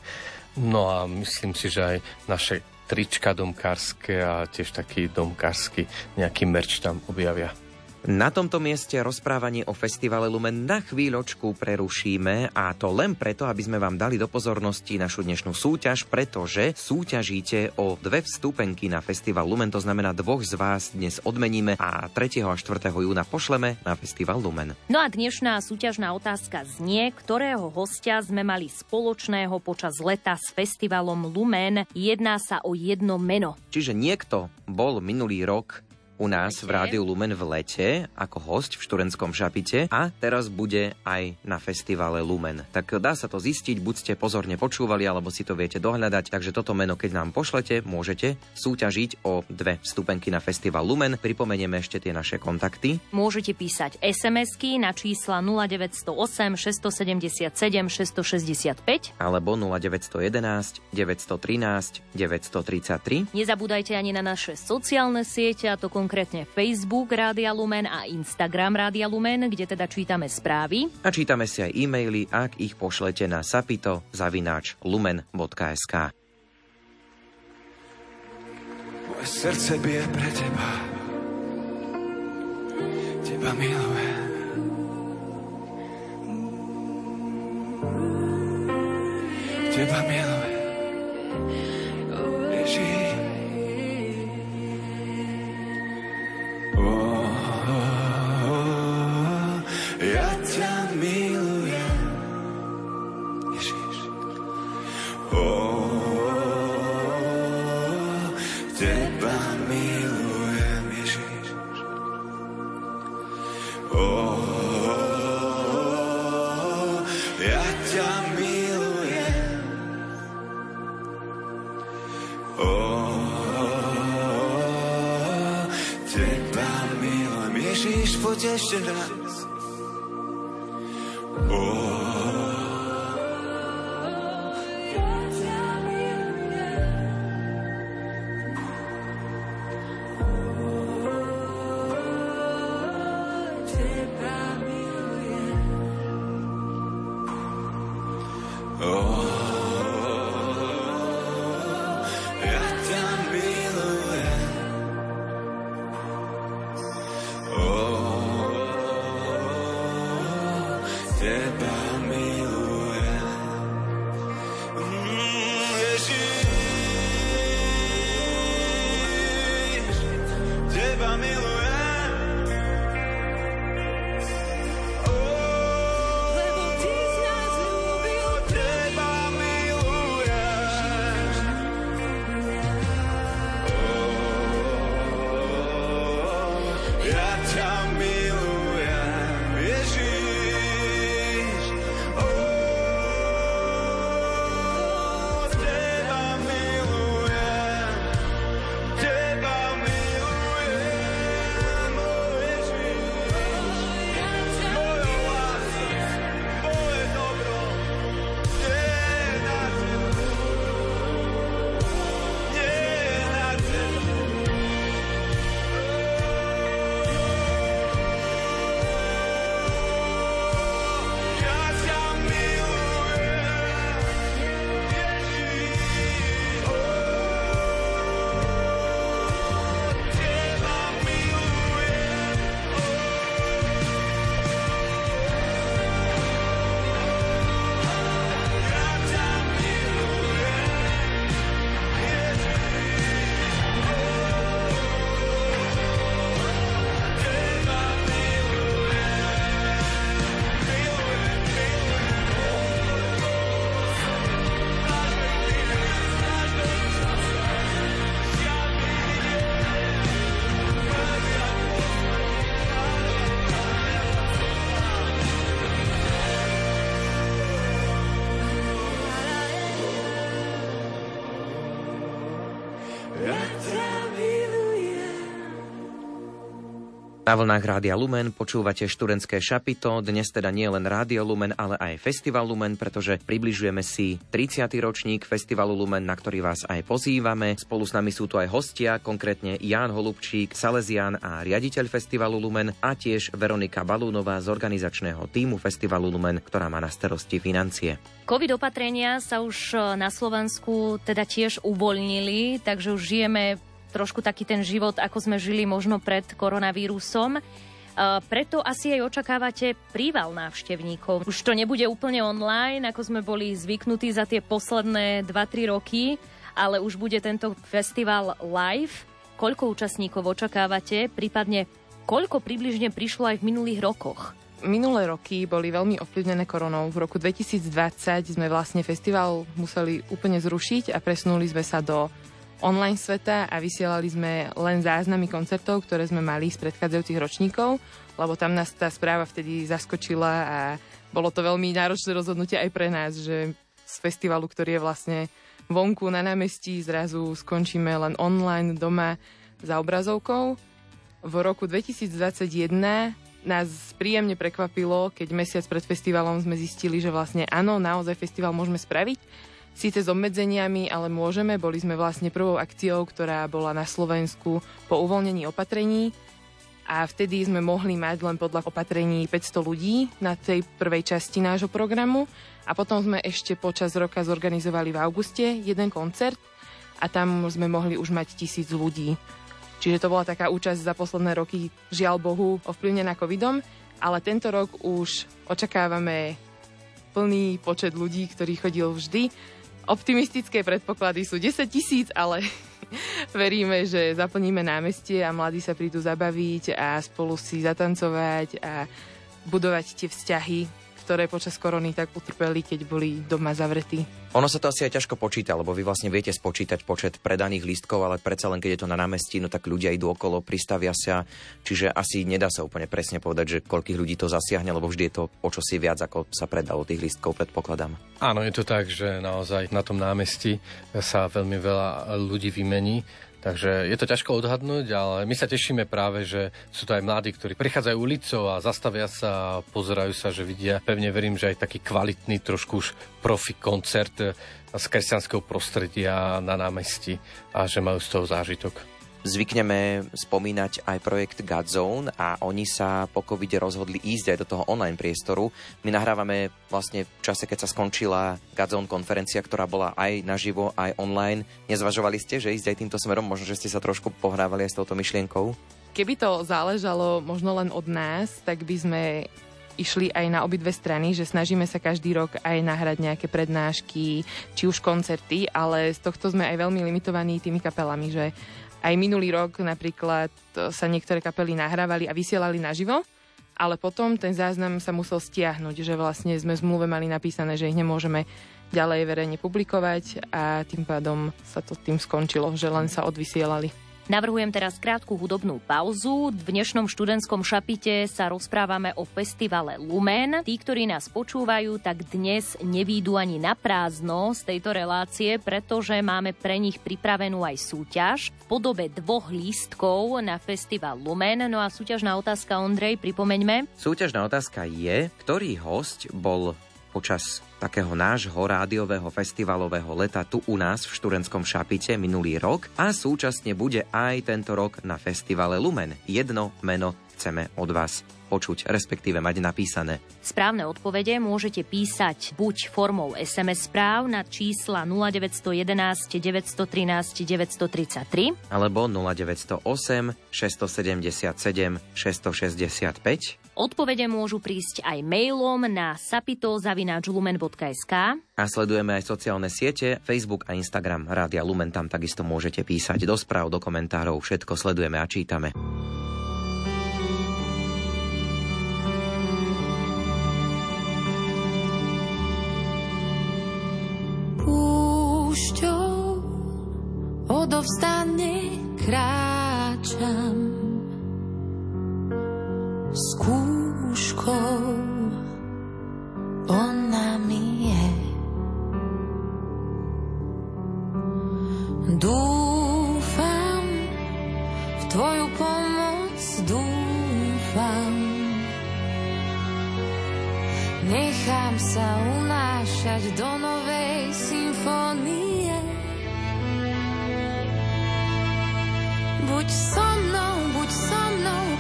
No a myslím si, že aj naše trička domkárske a tiež taký domkársky nejaký merch tam objavia. Na tomto mieste rozprávanie o festivale Lumen na chvíľočku prerušíme a to len preto, aby sme vám dali do pozornosti našu dnešnú súťaž, pretože súťažíte o 2 vstupenky na festival Lumen, to znamená 2 z vás dnes odmeníme a 3. a 4. júna pošleme na festival Lumen. No a dnešná súťažná otázka znie, ktorého hostia sme mali spoločného počas leta s festivalom Lumen. Jedná sa o jedno meno. Čiže niekto bol minulý rok u nás v Rádiu Lumen v lete ako hosť v Šturenskom Šapite a teraz bude aj na festivale Lumen. Tak dá sa to zistiť, buď ste pozorne počúvali, alebo si to viete dohľadať. Takže toto meno, keď nám pošlete, môžete súťažiť o 2 vstupenky na festival Lumen. Pripomenieme ešte tie naše kontakty. Môžete písať SMS-ky na čísla 0908 677 665 alebo 0911 913 933. Nezabúdajte ani na naše sociálne siete, a to konkrétne Facebook Rádia Lumen a Instagram Rádia Lumen, kde teda čítame správy. A čítame si aj e-maily, ak ich pošlete na sapito@lumen.sk. Moje srdce bije pre teba. Teba milujem. Teba milujem. Ježiš. teba milujem. Ježiš, teba milujem. Na vlnách Rádia Lumen počúvate študentské šapito, dnes teda nie len Rádio Lumen, ale aj Festival Lumen, pretože približujeme si 30. ročník Festivalu Lumen, na ktorý vás aj pozývame. Spolu s nami sú tu aj hostia, konkrétne Ján Holubčík, Salesián a riaditeľ Festivalu Lumen a tiež Veronika Balúnová z organizačného týmu Festivalu Lumen, ktorá má na starosti financie. Covid opatrenia sa už na Slovensku teda tiež uvoľnili, takže už žijeme trošku taký ten život, ako sme žili možno pred koronavírusom. Preto asi aj očakávate príval návštevníkov. Už to nebude úplne online, ako sme boli zvyknutí za tie posledné 2-3 roky, ale už bude tento festival live. Koľko účastníkov očakávate, prípadne koľko približne prišlo aj v minulých rokoch? Minulé roky boli veľmi ovplyvnené koronou. V roku 2020 sme vlastne festival museli úplne zrušiť a presunuli sme sa do online sveta a vysielali sme len záznamy koncertov, ktoré sme mali z predchádzajúcich ročníkov, lebo tam nás tá správa vtedy zaskočila a bolo to veľmi náročné rozhodnutie aj pre nás, že z festivalu, ktorý je vlastne vonku na námestí, zrazu skončíme len online doma za obrazovkou. V roku 2021 nás príjemne prekvapilo, keď mesiac pred festivalom sme zistili, že vlastne áno, naozaj festival môžeme spraviť, síce s obmedzeniami, ale môžeme. Boli sme vlastne prvou akciou, ktorá bola na Slovensku po uvoľnení opatrení a vtedy sme mohli mať len podľa opatrení 500 ľudí na tej prvej časti nášho programu a potom sme ešte počas roka zorganizovali v auguste jeden koncert a tam sme mohli už mať 1000 ľudí. Čiže to bola taká účasť za posledné roky, žiaľ Bohu, ovplyvnená covidom, ale tento rok už očakávame plný počet ľudí, ktorý chodil vždy. Optimistické predpoklady sú 10 000, ale veríme, že zaplníme námestie a mladí sa prídu zabaviť a spolu si zatancovať a budovať tie vzťahy, ktoré počas korony tak utrpeli, keď boli doma zavretí. Ono sa to asi aj ťažko počíta, lebo vy vlastne viete spočítať počet predaných lístkov, ale predsa len keď je to na námestí, no tak ľudia idú okolo, pristavia sa, čiže asi nedá sa úplne presne povedať, že koľkých ľudí to zasiahne, lebo vždy je to o čosi viac, ako sa predalo tých lístkov, predpokladám. Áno, je to tak, že naozaj na tom námestí sa veľmi veľa ľudí vymení. Takže je to ťažko odhadnúť, ale my sa tešíme práve, že sú to aj mladí, ktorí prichádzajú ulicou a zastavia sa a pozerajú sa, že vidia. Pevne verím, že aj taký kvalitný, trošku už profi koncert z kresťanského prostredia na námestí a že majú z toho zážitok. Zvykneme spomínať aj projekt Godzone a oni sa po covide rozhodli ísť aj do toho online priestoru. My nahrávame vlastne v čase, keď sa skončila Godzone konferencia, ktorá bola aj naživo, aj online. Nezvažovali ste, že ísť aj týmto smerom? Možno, že ste sa trošku pohrávali aj s touto myšlienkou? Keby to záležalo možno len od nás, tak by sme išli aj na obidve strany, že snažíme sa každý rok aj nahrať nejaké prednášky, či už koncerty, ale z tohto sme aj veľmi limitovaní tými kapelami, že aj minulý rok napríklad sa niektoré kapely nahrávali a vysielali naživo, ale potom ten záznam sa musel stiahnuť, že vlastne sme v zmluve mali napísané, že ich nemôžeme ďalej verejne publikovať a tým pádom sa to tým skončilo, že len sa odvysielali. Navrhujem teraz krátku hudobnú pauzu. V dnešnom študentskom šapite sa rozprávame o festivale Lumen. Tí, ktorí nás počúvajú, tak dnes nevídu ani na prázdno z tejto relácie, pretože máme pre nich pripravenú aj súťaž v podobe 2 lístkov na festival Lumen. No a súťažná otázka, Ondrej, pripomeňme. Súťažná otázka je, ktorý hosť bol počas takého nášho rádiového festivalového leta tu u nás v študentskom šapite minulý rok a súčasne bude aj tento rok na festivale Lumen. Jedno meno chceme od vás počuť, respektíve mať napísané. Správne odpovede môžete písať buď formou SMS správ na čísla 0911 913 933 alebo 0908 677 665. Odpovede môžu prísť aj mailom na sapito@lumen.sk. A sledujeme aj sociálne siete, Facebook a Instagram Rádia Lumen, tam takisto môžete písať do správ, do komentárov, všetko sledujeme a čítame. Odovzdane kráčam s kúškou, ona mi je. Dúfam v tvoju pomoc, dúfam, nechám sa unášať do novej symfónie. Buď so mnou,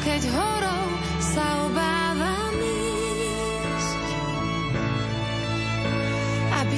keď horou sa obávam ísť, aby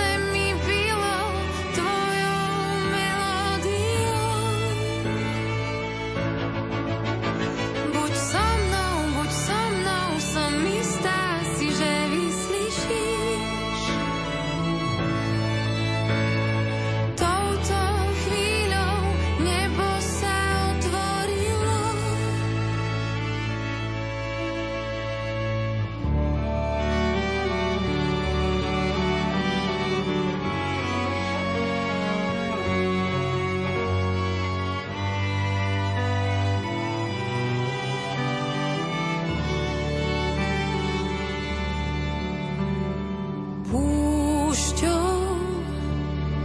mi bylo tvojou melódiou. Buď so mnou, som istá si, že vyslyšíš touto chvíľou. Nebo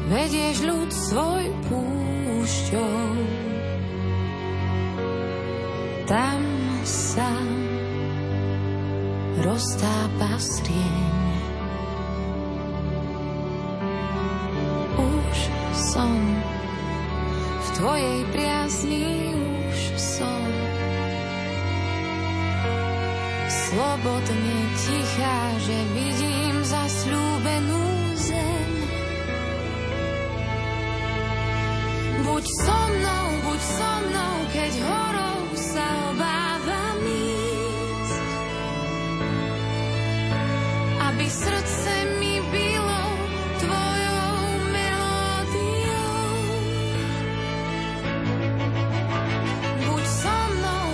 vedieš ľud svoj púšťou, tam sa roztápa srieň. Už som v tvojej priazni, už som slobodne tichá, že vidím zasľúbenú zem. Buď so mnou, keď horou sa obávam ísť, aby srdce mi bylo tvojou melódiou. Buď so mnou,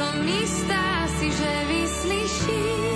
som istá si, že vyslyšíš.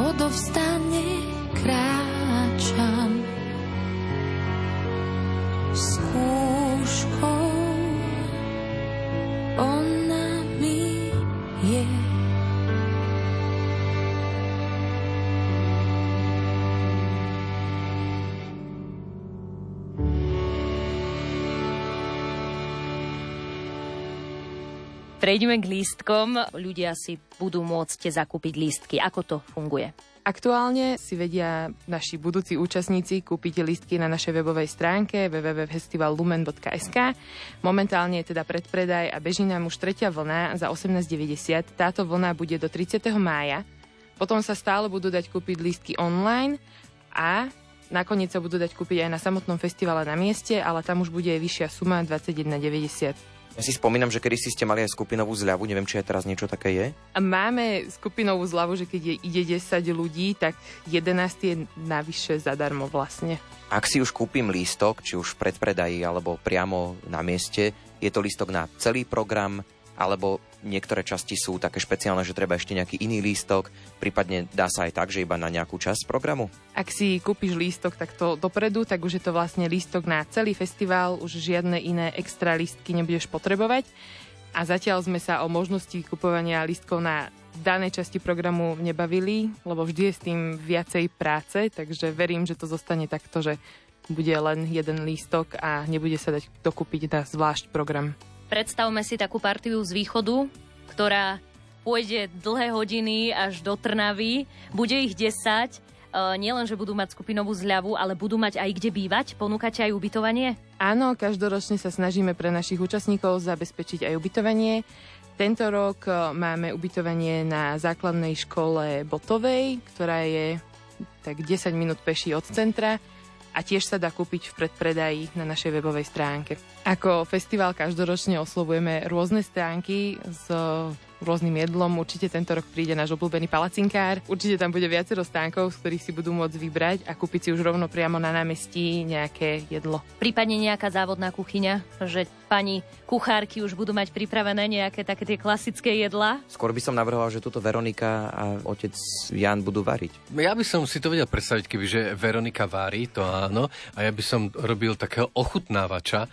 Odovzdane kráčam s kúškou, Prejdeme k lístkom. Ľudia si budú môcť zakúpiť lístky. Ako to funguje? Aktuálne si vedia naši budúci účastníci kúpiť lístky na našej webovej stránke www.festivallumen.sk. Momentálne je teda predpredaj a beží nám už tretia vlna za 18,90. Táto vlna bude do 30. mája. Potom sa stále budú dať kúpiť lístky online a nakoniec sa budú dať kúpiť aj na samotnom festivale na mieste, ale tam už bude aj vyššia suma 21,90. Ja si spomínam, že kedysi ste mali aj skupinovú zľavu, neviem, či aj teraz niečo také je. Máme skupinovú zľavu, že keď ide 10 ľudí, tak 11 je navyše zadarmo vlastne. Ak si už kúpim lístok, či už v predpredaji alebo priamo na mieste, je to lístok na celý program, alebo niektoré časti sú také špeciálne, že treba ešte nejaký iný lístok, prípadne dá sa aj tak, že iba na nejakú časť programu? Ak si kúpiš lístok takto dopredu, tak už je to vlastne lístok na celý festival, už žiadne iné extra lístky nebudeš potrebovať. A zatiaľ sme sa o možnosti kupovania lístkov na danej časti programu nebavili, lebo vždy je s tým viacej práce, takže verím, že to zostane takto, že bude len jeden lístok a nebude sa dať dokúpiť na zvlášť program. Predstavme si takú partiu z východu, ktorá pôjde dlhé hodiny až do Trnavy. Bude ich 10. Nielen, že budú mať skupinovú zľavu, ale budú mať aj kde bývať. Ponúkate aj ubytovanie? Áno, každoročne sa snažíme pre našich účastníkov zabezpečiť aj ubytovanie. Tento rok máme ubytovanie na základnej škole Botovej, ktorá je tak 10 minút peší od centra. A tiež sa dá kúpiť v predpredaji na našej webovej stránke. Ako festival každoročne oslovujeme rôzne stránky s rôznym jedlom. Určite tento rok príde náš obľúbený palacinkár. Určite tam bude viacero stánkov, z ktorých si budú môcť vybrať a kúpiť si už rovno priamo na námestí nejaké jedlo. Prípadne nejaká závodná kuchyňa, že pani kuchárky už budú mať pripravené nejaké také tie klasické jedlá. Skôr by som navrhoval, že túto Veronika a otec Ján budú variť. Ja by som si to vedel predstaviť, kebyže Veronika varí, to áno, a ja by som robil takého ochutnávača.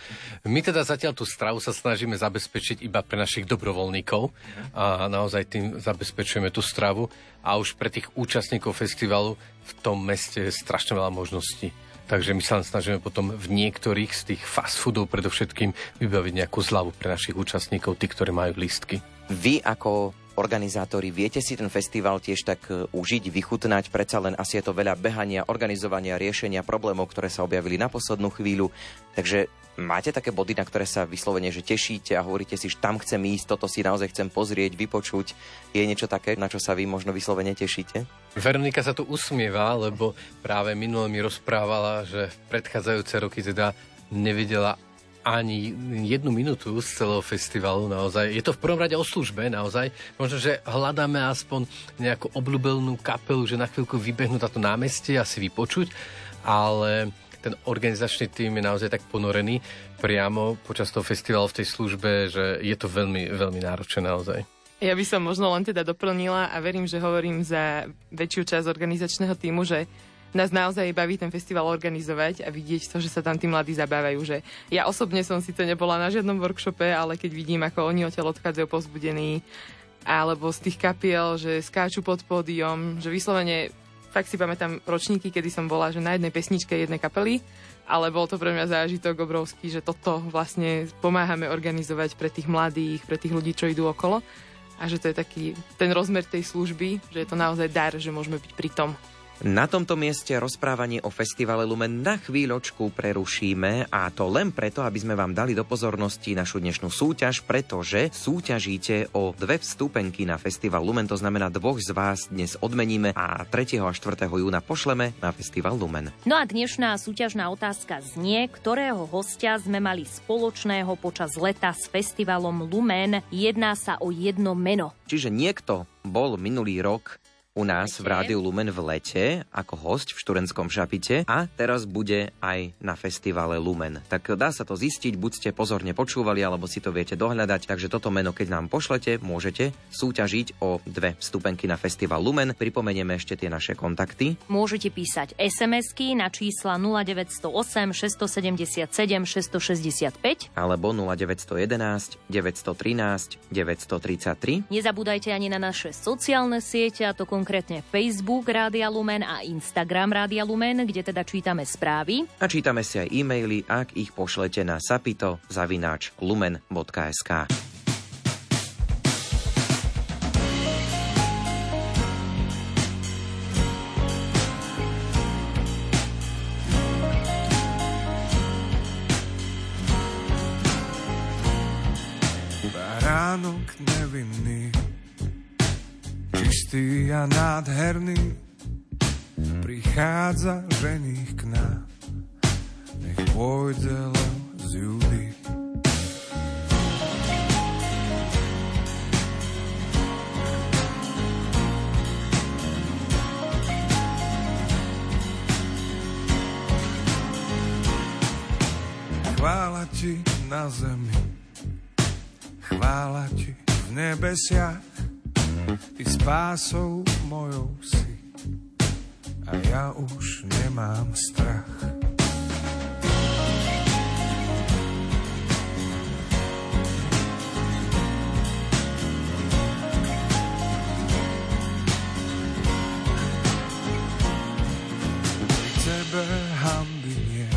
My teda zatiaľ tú stravu sa snažíme zabezpečiť iba pre našich dobrovoľníkov a naozaj tým zabezpečujeme tú stravu a už pre tých účastníkov festivalu v tom meste je strašne veľa možností. Takže my sa snažíme potom v niektorých z tých fast foodov predovšetkým vybaviť nejakú zľavu pre našich účastníkov, tí, ktorí majú lístky. Vy ako organizátori viete si ten festival tiež tak užiť, vychutnať, predsa len asi je to veľa behania, organizovania, riešenia problémov, ktoré sa objavili na poslednú chvíľu. Takže máte také body, na ktoré sa vyslovene že tešíte a hovoríte si, že tam chcem ísť, toto si naozaj chcem pozrieť, vypočuť. Je niečo také, na čo sa vy možno vyslovene tešíte? Veronika sa tu usmieva, lebo práve minule mi rozprávala, že v predchádzajúce roky teda nevidela ani jednu minútu z celého festivalu naozaj. Je to v prvom rade o službe naozaj. Možno, že hľadáme aspoň nejakú obľúbenú kapelu, že na chvíľku vybehnú na to námestie a si vypočuť, ale ten organizačný tým je naozaj tak ponorený priamo počas toho festivalu v tej službe, že je to veľmi, veľmi náročné naozaj. Ja by som možno len teda doplnila a verím, že hovorím za väčšiu časť organizačného týmu, že nás naozaj baví ten festival organizovať a vidieť to, že sa tam tí mladí zabávajú. Že ja osobne som síce nebola na žiadnom workshope, ale keď vidím, ako oni odtiaľ odchádzajú povzbudení, alebo z tých kapiel, že skáču pod pódium, že vyslovene, fakt si pamätám ročníky, kedy som bola že na jednej pesničke jednej kapely, ale bol to pre mňa zážitok obrovský, že toto vlastne pomáhame organizovať pre tých mladých, pre tých ľudí, čo idú okolo. A že to je taký ten rozmer tej služby, že je to naozaj dar, že môžeme byť pri tom. Na tomto mieste rozprávanie o festivale Lumen na chvíľočku prerušíme a to len preto, aby sme vám dali do pozornosti našu dnešnú súťaž, pretože súťažíte o 2 vstupenky na festival Lumen, to znamená 2 z vás dnes odmeníme a 3. a 4. júna pošleme na festival Lumen. No a dnešná súťažná otázka znie, ktorého hostia sme mali spoločného počas leta s festivalom Lumen. Jedná sa o jedno meno. Čiže niekto bol minulý rok u nás v Rádiu Lumen v lete ako hosť v Šturentskom Šapite a teraz bude aj na festivale Lumen. Tak dá sa to zistiť, buď ste pozorne počúvali, alebo si to viete dohľadať. Takže toto meno, keď nám pošlete, môžete súťažiť o 2 vstupenky na festival Lumen. Pripomenieme ešte tie naše kontakty. Môžete písať SMS-ky na čísla 0908 677 665 alebo 0911 913 933. Nezabúdajte ani na naše sociálne siete, a to konkrétne Facebook Rádia Lumen a Instagram Rádia Lumen, kde teda čítame správy. A čítame si aj e-maily, ak ich pošlete na sapito@lumen.sk. Stránok nevinný, čistý a nádherný, prichádza ženích k nám, nech pôjde len z Judy. Chvála ti na zemi, chvála ti v nebesiach, ty spásou mojou si a ja už nemám strach. Pri tebe hanby nie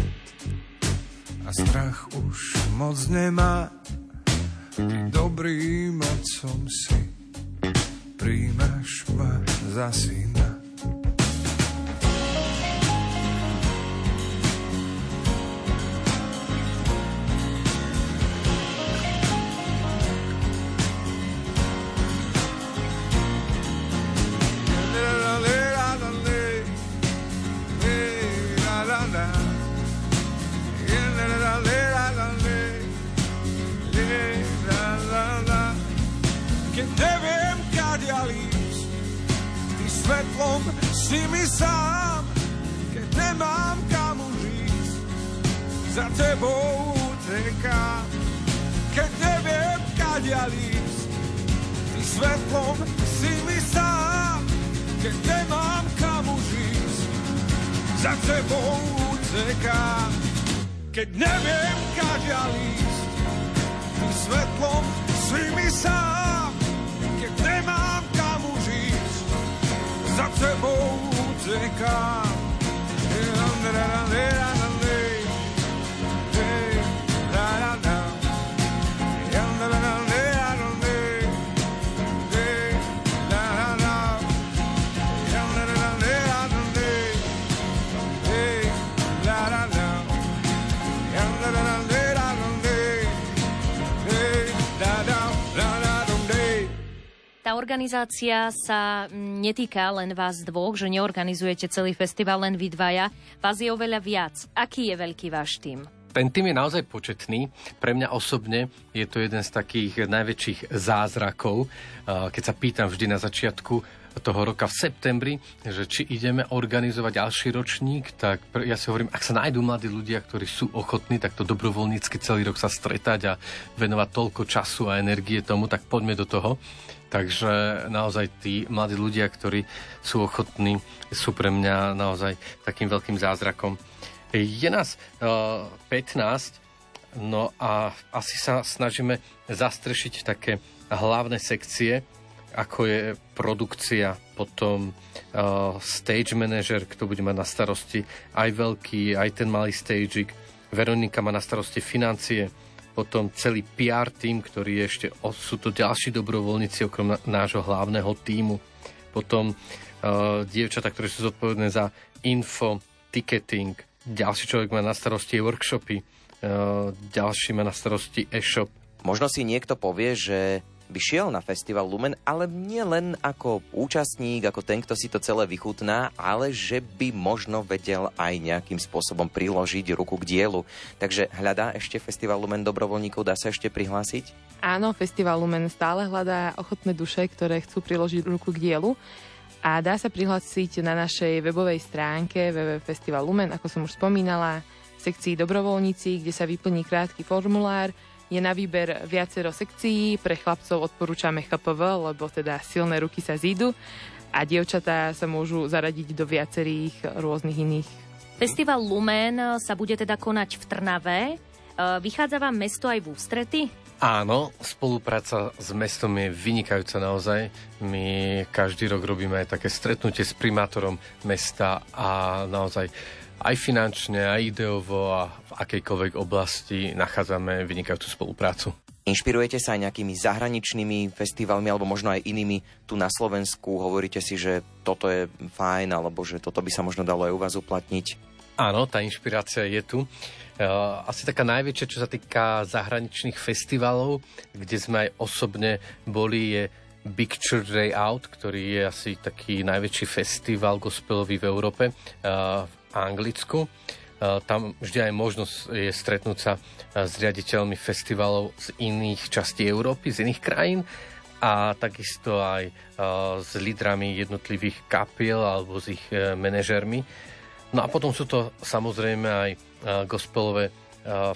a strach už moc nemá. Ty dobrým otcom si, príjmaš ma za syna. Svetlom si mi sám, keď nemám kam už ísť, za tebou utekám. Keď neviem, kadia ísť, ty svetlom si mi sám, keď nemám kam už ísť, za tebou utekám. Keď neviem, kadia ísť, ty svetlom si mi sám, keď nemám kam už ísť, za tebou utekám. Tá organizácia sa netýka len vás dvoch, že neorganizujete celý festival len vy dvaja. Vás je oveľa viac. Aký je veľký váš tím? Ten tím je naozaj početný. Pre mňa osobne je to jeden z takých najväčších zázrakov. Keď sa pýtam vždy na začiatku toho roka v septembri, že či ideme organizovať ďalší ročník, tak ja si hovorím, ak sa nájdú mladí ľudia, ktorí sú ochotní takto dobrovoľnícky celý rok sa stretať a venovať toľko času a energie tomu, tak poďme do toho. Takže naozaj tí mladí ľudia, ktorí sú ochotní, sú pre mňa naozaj takým veľkým zázrakom. Je nás 15, no a asi sa snažíme zastrešiť také hlavné sekcie, ako je produkcia, potom stage manager, kto bude mať na starosti aj veľký, aj ten malý staging. Veronika má na starosti financie, potom celý PR tím, ktorý je ešte, sú to ďalší dobrovoľníci okrem nášho hlavného tímu. Potom dievčatá, ktoré sú zodpovedné za info, ticketing. Ďalší človek má na starosti workshopy, ďalší má na starosti e-shop. Možno si niekto povie, že by šiel na Festival Lumen, ale nie len ako účastník, ako ten, kto si to celé vychutná, ale že by možno vedel aj nejakým spôsobom priložiť ruku k dielu. Takže hľadá ešte Festival Lumen dobrovoľníkov, dá sa ešte prihlásiť? Áno, Festival Lumen stále hľadá ochotné duše, ktoré chcú priložiť ruku k dielu. A dá sa prihlásiť na našej webovej stránke www.festival Lumen, ako som už spomínala, v sekcii dobrovoľníci, kde sa vyplní krátky formulár. Je na výber viacero sekcií, pre chlapcov odporúčame HPV, lebo teda silné ruky sa zídu a dievčatá sa môžu zaradiť do viacerých rôznych iných. Festival Lumen sa bude teda konať v Trnave. Vychádza vám mesto aj v ústrety? Áno, spolupráca s mestom je vynikajúca naozaj. My každý rok robíme aj také stretnutie s primátorom mesta a naozaj aj finančne, aj ideovo a v akejkoľvek oblasti nachádzame vynikajúcu spoluprácu. Inšpirujete sa aj nejakými zahraničnými festivalmi alebo možno aj inými tu na Slovensku? Hovoríte si, že toto je fajn alebo že toto by sa možno dalo aj u vás uplatniť? Áno, tá inšpirácia je tu. Asi taká najväčšia, čo sa týka zahraničných festivalov, kde sme aj osobne boli, je Big Church Day Out, ktorý je asi taký najväčší festival gospelový v Európe, v Anglicku. Tam vždy aj možnosť je stretnúť sa s riaditeľmi festivalov z iných častí Európy, z iných krajín a takisto aj s lídrami jednotlivých kapiel alebo s ich manažermi. No a potom sú to samozrejme aj gospelové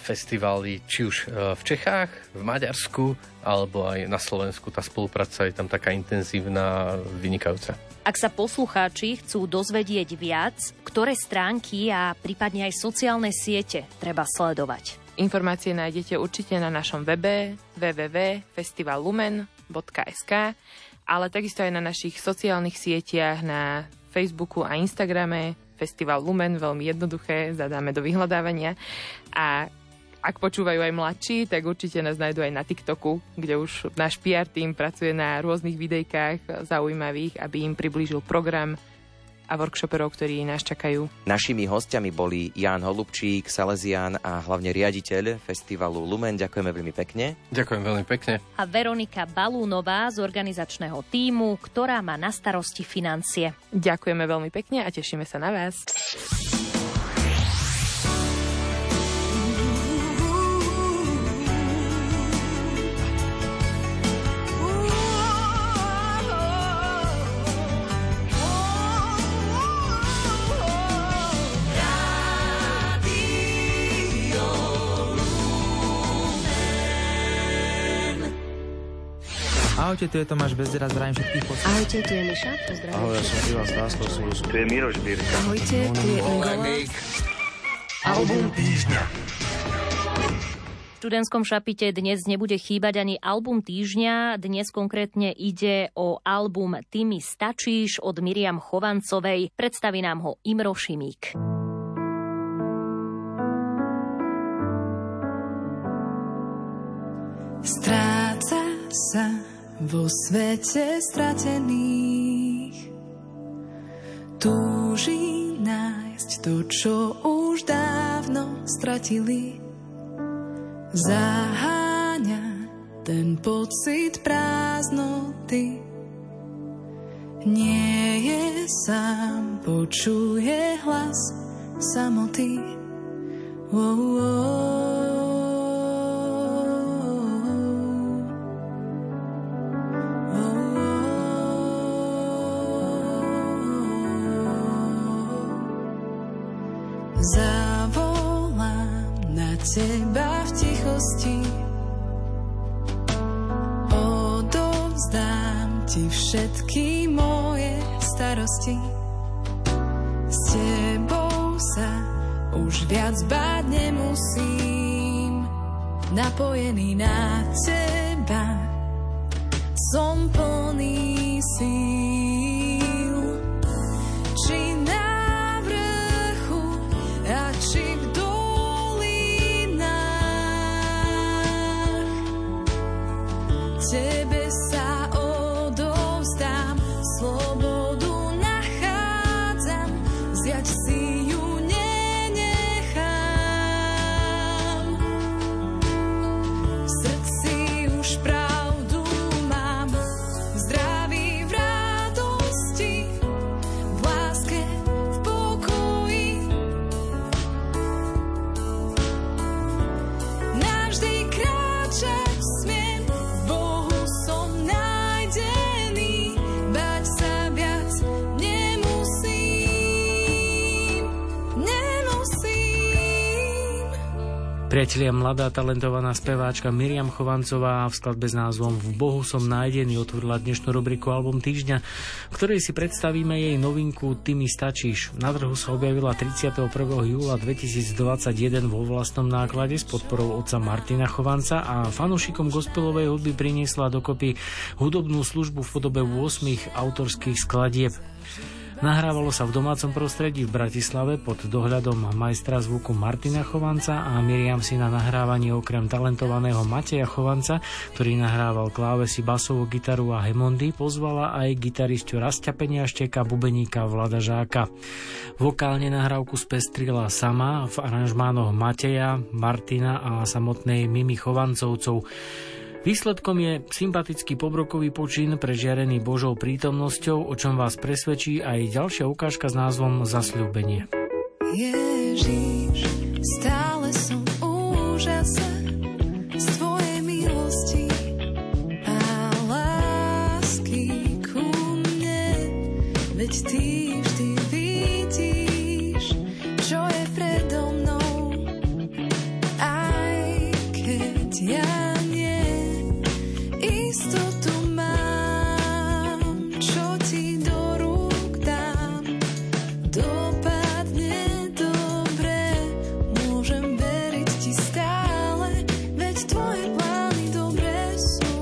festivály, či už v Čechách, v Maďarsku, alebo aj na Slovensku. Tá spolupráca je tam taká intenzívna, vynikajúca. Ak sa poslucháči chcú dozvedieť viac, ktoré stránky a prípadne aj sociálne siete treba sledovať? Informácie nájdete určite na našom webe www.festivallumen.sk, ale takisto aj na našich sociálnych sieťach, na Facebooku a Instagrame Festival Lumen, veľmi jednoduché, zadáme do vyhľadávania. A ak počúvajú aj mladší, tak určite nás nájdú aj na TikToku, kde už náš PR tým pracuje na rôznych videjkách zaujímavých, aby im priblížil program a workshoperov, ktorí nás čakajú. Našimi hostiami boli Ján Holubčík, salezián a hlavne riaditeľ festivalu Lumen. Ďakujeme veľmi pekne. Ďakujem veľmi pekne. A Veronika Balúnová z organizačného tímu, ktorá má na starosti financie. Ďakujeme veľmi pekne a tešíme sa na vás. Ahojte, tu je Tomáš Bezdera, zdravím všetkých posledných. Ahojte, tu je Miša, pozdravím. Ahoj, ja som Ivan Stáslo, som Rusko. Tu je Miroš Birka. Ahojte, tu je Ingolák. Album týždňa. V študentskom šapite dnes nebude chýbať ani album týždňa. Dnes konkrétne ide o album Ty mi stačíš od Miriam Chovancovej. Predstaví nám ho Imro Šimík. Stráca sa vo svete stratených túži nájsť to, čo už dávno stratili. Zaháňa ten pocit prázdnoty. Nie je sám, počuje hlas samoty. Oh, oh. Zavolám na teba v tichosti, odovzdám ti všetky moje starosti. S tebou sa už viac báť nemusím, napojený na teba, som plný síl. Či tebe sa odovzdám, slobodu nachádzam, zjať si ju nenechám. V srdci už pravdu mám, v zdraví, v radosti, v láske, v pokoji. Navždy kráčam. Priatelia, mladá talentovaná speváčka Miriam Chovancová v skladbe s názvom V Bohu som nájdený otvorila dnešnú rubriku Album týždňa, v ktorej si predstavíme jej novinku Ty mi stačíš. Na trhu sa objavila 31. júla 2021 vo vlastnom náklade s podporou otca Martina Chovanca a fanúšikom gospelovej hudby priniesla dokopy hudobnú službu v podobe 8 autorských skladieb. Nahrávalo sa v domácom prostredí v Bratislave pod dohľadom majstra zvuku Martina Chovanca a Miriam si na nahrávanie okrem talentovaného Mateja Chovanca, ktorý nahrával klávesy, basovú gitaru a hemondy, pozvala aj gitarisťu Rastia Penia, Šteka Bubeníka, Vlada Žáka. Vokálne nahrávku spestrila sama v aranžmánoch Mateja, Martina a samotnej Mimi Chovancovcov. Výsledkom je sympatický pobrokový počin prežiarený Božou prítomnosťou, o čom vás presvedčí aj ďalšia ukážka s názvom Zasľúbenie. Ježiš, stále som úžasná z tvojej milosti a lásky ku mne, veď ty vždy vidíš, čo je predo mnou, aj keď ja istotu mám, čo ti do rúk dám, dopadne dobre, môžem veriť ti stále, veď tvoje plány dobre sú,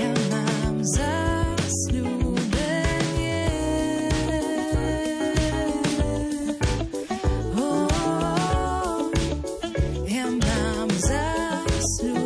ja mám zasľúbenie. Oh, ja mám zasľúbenie.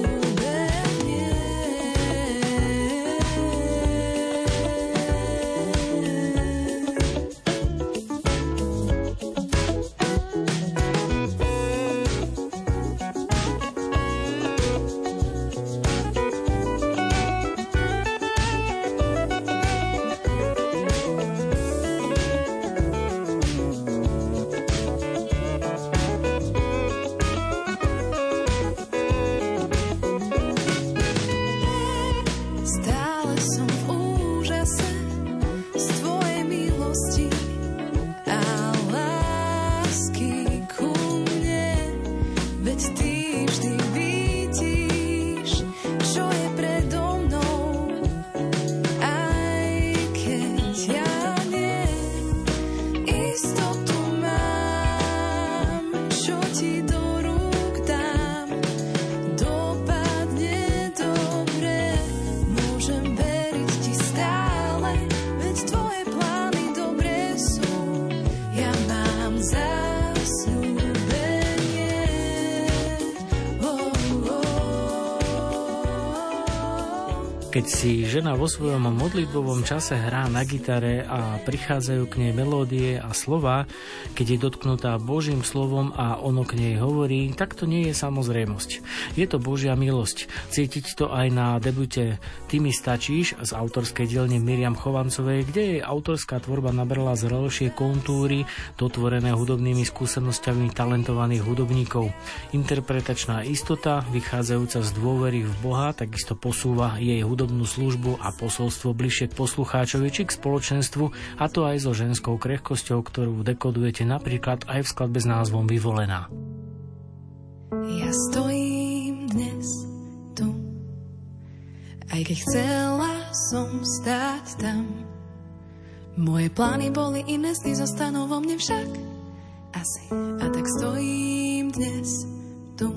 Keď si žena vo svojom modlitbovom čase hrá na gitare a prichádzajú k nej melódie a slová, keď je dotknutá Božím slovom a ono k nej hovorí, tak to nie je samozrejmosť. Je to Božia milosť. Cítiť to aj na debute Ty mi stačíš z autorskej dielne Miriam Chovancovej, kde jej autorská tvorba nabrala zrelšie kontúry, dotvorené hudobnými skúsenosťami talentovaných hudobníkov. Interpretačná istota, vychádzajúca z dôvery v Boha, takisto posúva jej hudobnú službu a posolstvo bližšie k poslucháčovi či k spoločenstvu, a to aj so ženskou krehkosťou, ktorú dekodujete napríklad aj v skladbe s názvom Vyvolená. Ja stojím dnes tu, aj keď chcela som stáť tam. Moje plány boli iné, sny zostanú vo mne však asi, a tak stojím dnes tu.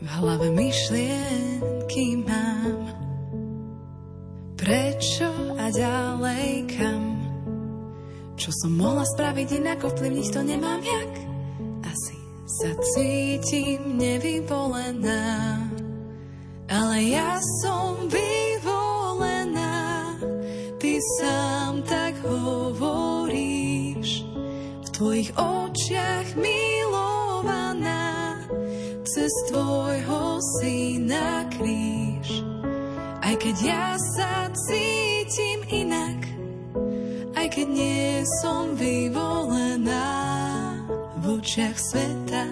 V hlave myšlienky mám, prečo a ďalej kam. Čo som mohla spraviť inak, ovplyvniť to nemám jak. Asi sa cítim nevyvolená, ale ja som vyvolená. Ty sám tak hovoríš, v tvojich očiach milovaná. Cez tvojho syna kríž, aj keď ja sa cítim inak, aj keď nie som vyvolená v očiach sveta.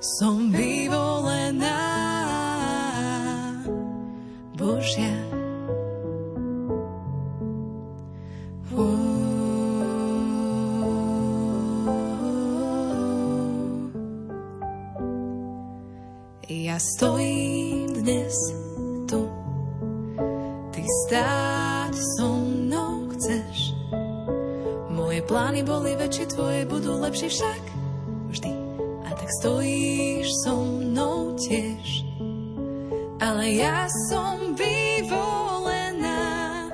Som vyvolená, Božia. Ja stojím dnes tu, ty stáť so mnou chceš. Moje plány boli väčšie, tvoje budú lepšie však vždy, a tak stojíš so mnou tiež. Ale ja som vyvolená,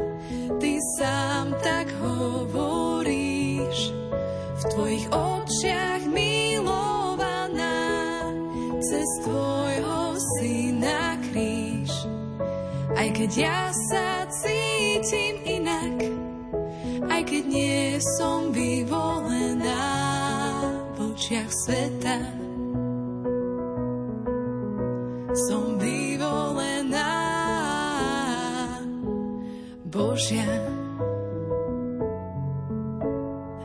ty sám tak hovoríš. V tvojich očiach milovaná, cez tvojho syna kríž. Aj keď ja sa cítim inak, aj keď nie som vyvolená v očiach sveta, som vyvolená Božia.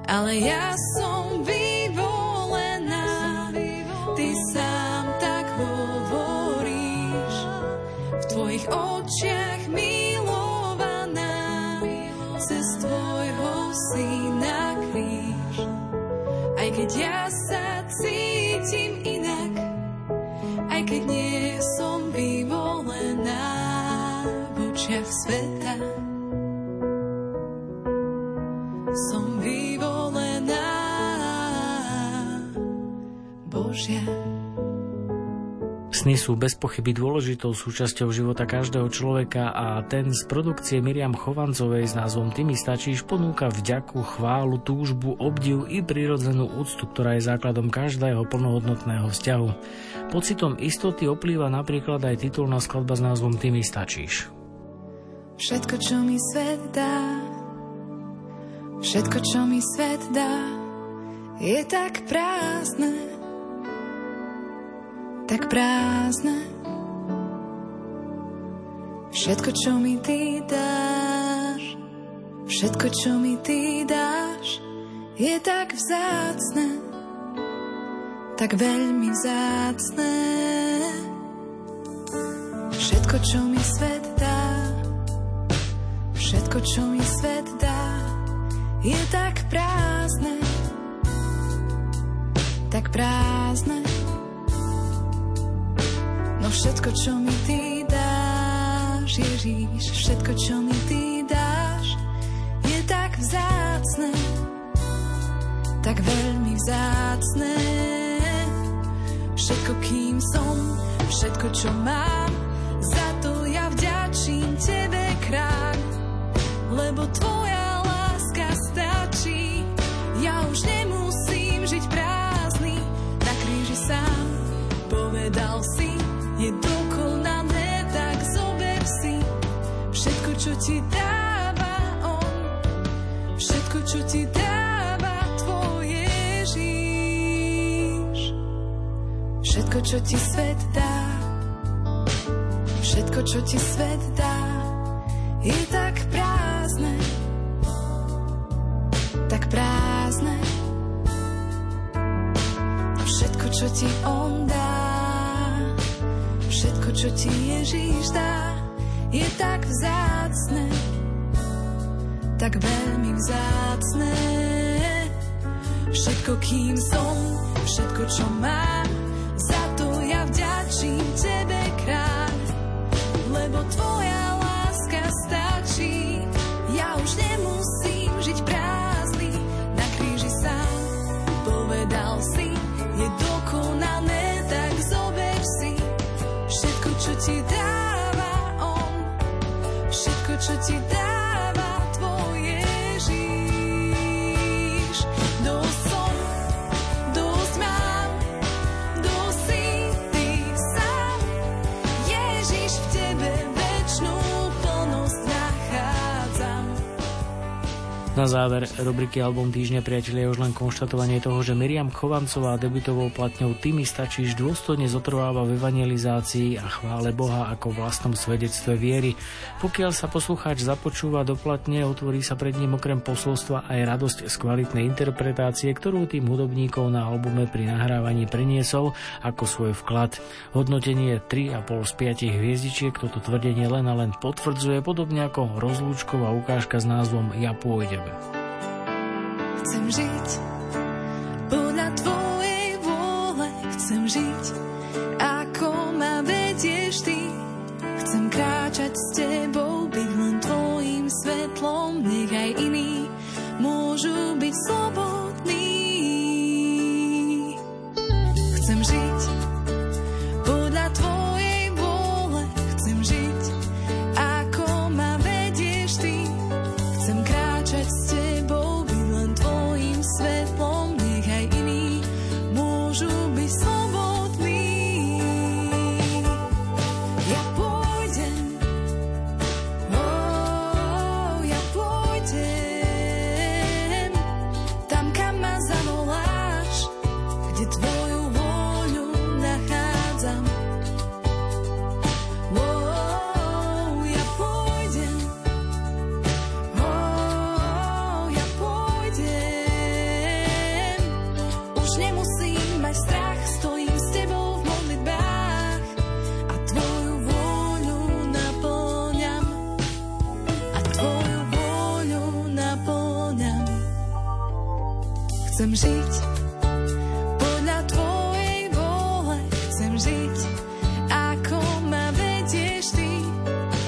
Ale ja som vyvolená, ty sám tak hovoríš. V tvojich očiach milovaná, cez tvojho syna kríž. Aj keď ja sa cítim inak, aj keď nie som vyvolená v očiach sveta, som vyvolená Božia. Sny sú bez pochyby dôležitou súčasťou života každého človeka a ten z produkcie Miriam Chovancovej s názvom Ty mi stačíš ponúka vďaku, chválu, túžbu, obdiv i prirodzenú úctu, ktorá je základom každého plnohodnotného vzťahu. Pocitom istoty oplýva napríklad aj titulná skladba s názvom Ty mi stačíš. Všetko, čo mi svet dá, všetko, čo mi svet dá, je tak prázdne, tak prázdne. Všetko, čo mi ty dáš, všetko, čo mi ty dáš, je tak vzácne, tak veľmi vzácne. Všetko, čo mi svet dá, všetko, čo mi svet dá, je tak prázdne, tak prázdne. No všetko, čo mi ty dáš, Ježiš, všetko, čo mi ty dáš, je tak vzácne, tak veľmi vzácne. Všetko, kým som, všetko, čo mám, za to ja vďačím tebe, kráľ, lebo tvoja láska stačí. Ja už nemusím žiť prázdny, na kríži sám povedal si, je dokonané, tak zober si všetko, čo ti dáva on, všetko, čo ti dáva tvoj Ježiš. Všetko, čo ti svet dá, všetko, čo ti svet dá, je tak prázdne, tak prázdne. Všetko, čo ti on dá, všetko, čo ti Ježiš dá, je tak vzácne, tak veľmi vzácne. Všetko, kým som, všetko, čo mám, za to ja vďačím tebe, kráľ, lebo tvoja láska stačí. Ja už nemusím žiť prázdny, na kríži sám povedal si, je dokonané, tak zober si všetko, čo ti dáva on, všetko, čo ti dáva tvoj Ježiš. Dosť som, dosť mám, dosť si ty sám, Ježiš, v tebe večnú plnosť nachádzam. Na záver rubriky Album týždňa, priatelia, je už len konštatovanie toho, že Miriam Chovancová debutovou platňou Ty mi stačíš dôstojne zotrváva v evangelizácii a chvále Boha ako vlastnom svedectve viery. Pokiaľ sa poslucháč započúva do platne, otvorí sa pred ním okrem posolstva aj radosť z kvalitnej interpretácie, ktorú tým hudobníkov na albume pri nahrávaní priniesol ako svoj vklad. Hodnotenie 3,5 z 5 hviezdičiek toto tvrdenie len a len potvrdzuje, podobne ako rozlúčková ukážka s názvom Ja pôjdem. Chcem žiť podľa tvojej vôle, chcem žiť ako ma vedieš ty. Chcem kráčať s tebou, byť len tvojim svetlom, nech aj iní môžu byť slobodní. Chcem Chcem žiť podľa tvojej vôle, chcem žiť ako ma vedieš ty.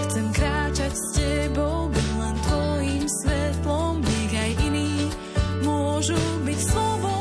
Chcem kráčať s tebou, byť len tvojim svetlom, nech aj iní môžu byť slobodní.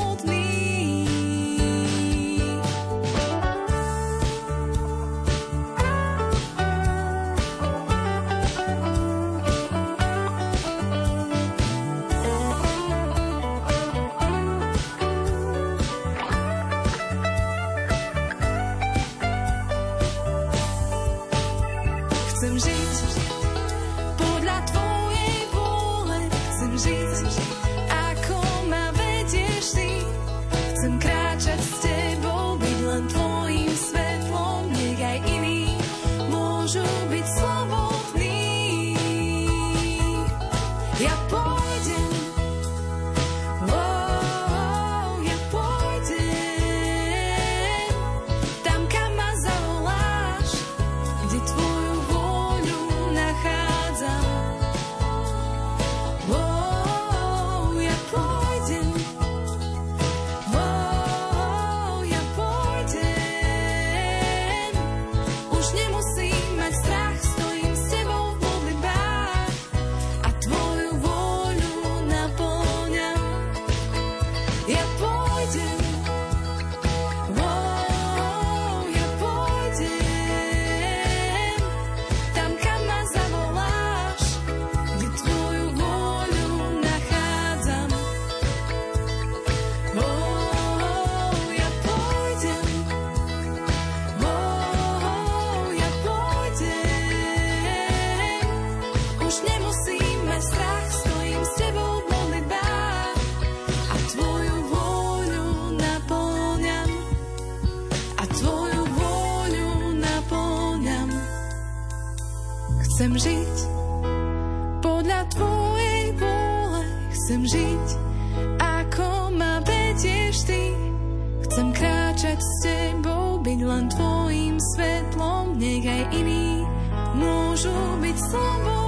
Chcem žiť podľa tvojej vôle, chcem žiť ako ma vedieš ty. Chcem kráčať s tebou, byť len tvojim svetlom, nech aj iní môžu byť slobodní.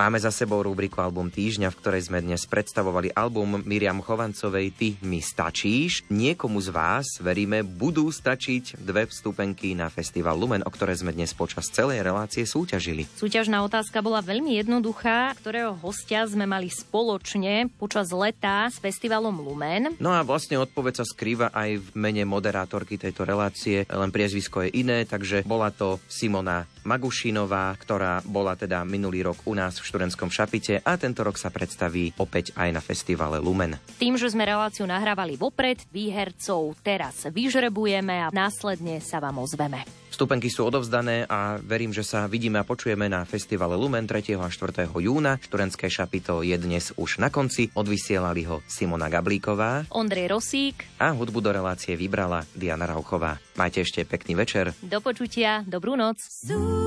Máme za sebou rubriku Album týždňa, v ktorej sme dnes predstavovali album Miriam Chovancovej Ty mi stačíš. Niekomu z vás, veríme, budú stačiť dve vstupenky na Festival Lumen, o ktoré sme dnes počas celej relácie súťažili. Súťažná otázka bola veľmi jednoduchá, ktorého hostia sme mali spoločne počas leta s Festivalom Lumen. No a vlastne odpoveď sa skrýva aj v mene moderátorky tejto relácie, len priezvisko je iné, takže bola to Simona Magušinová, ktorá bola teda minulý rok u nás v študentskom Šapite a tento rok sa predstaví opäť aj na festivale Lumen. Tým, že sme reláciu nahrávali vopred, výhercov teraz vyžrebujeme a následne sa vám ozveme. Vstupenky sú odovzdané a verím, že sa vidíme a počujeme na festivale Lumen 3. a 4. júna. Študentské Šapito je dnes už na konci. Odvysielali ho Simona Gablíková, Ondrej Rosík a hudbu do relácie vybrala Diana Rauchová. Majte ešte pekný večer. Do počutia, dobrú noc. No.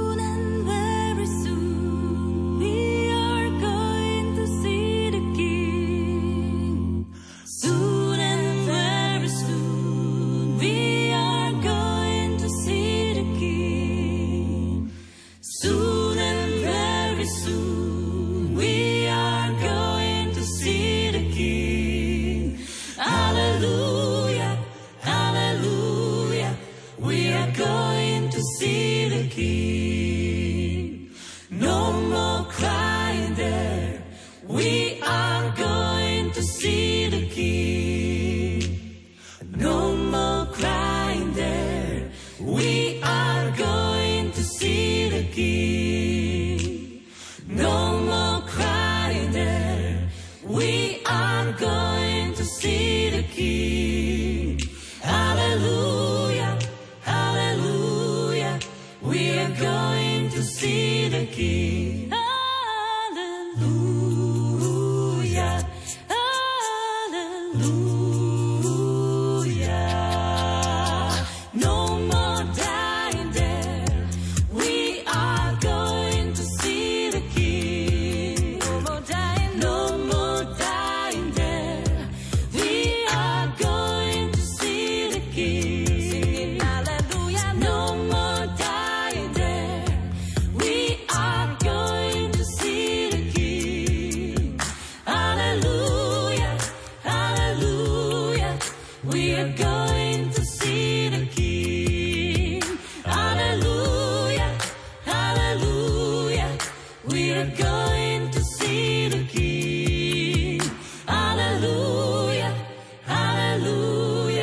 Dear God.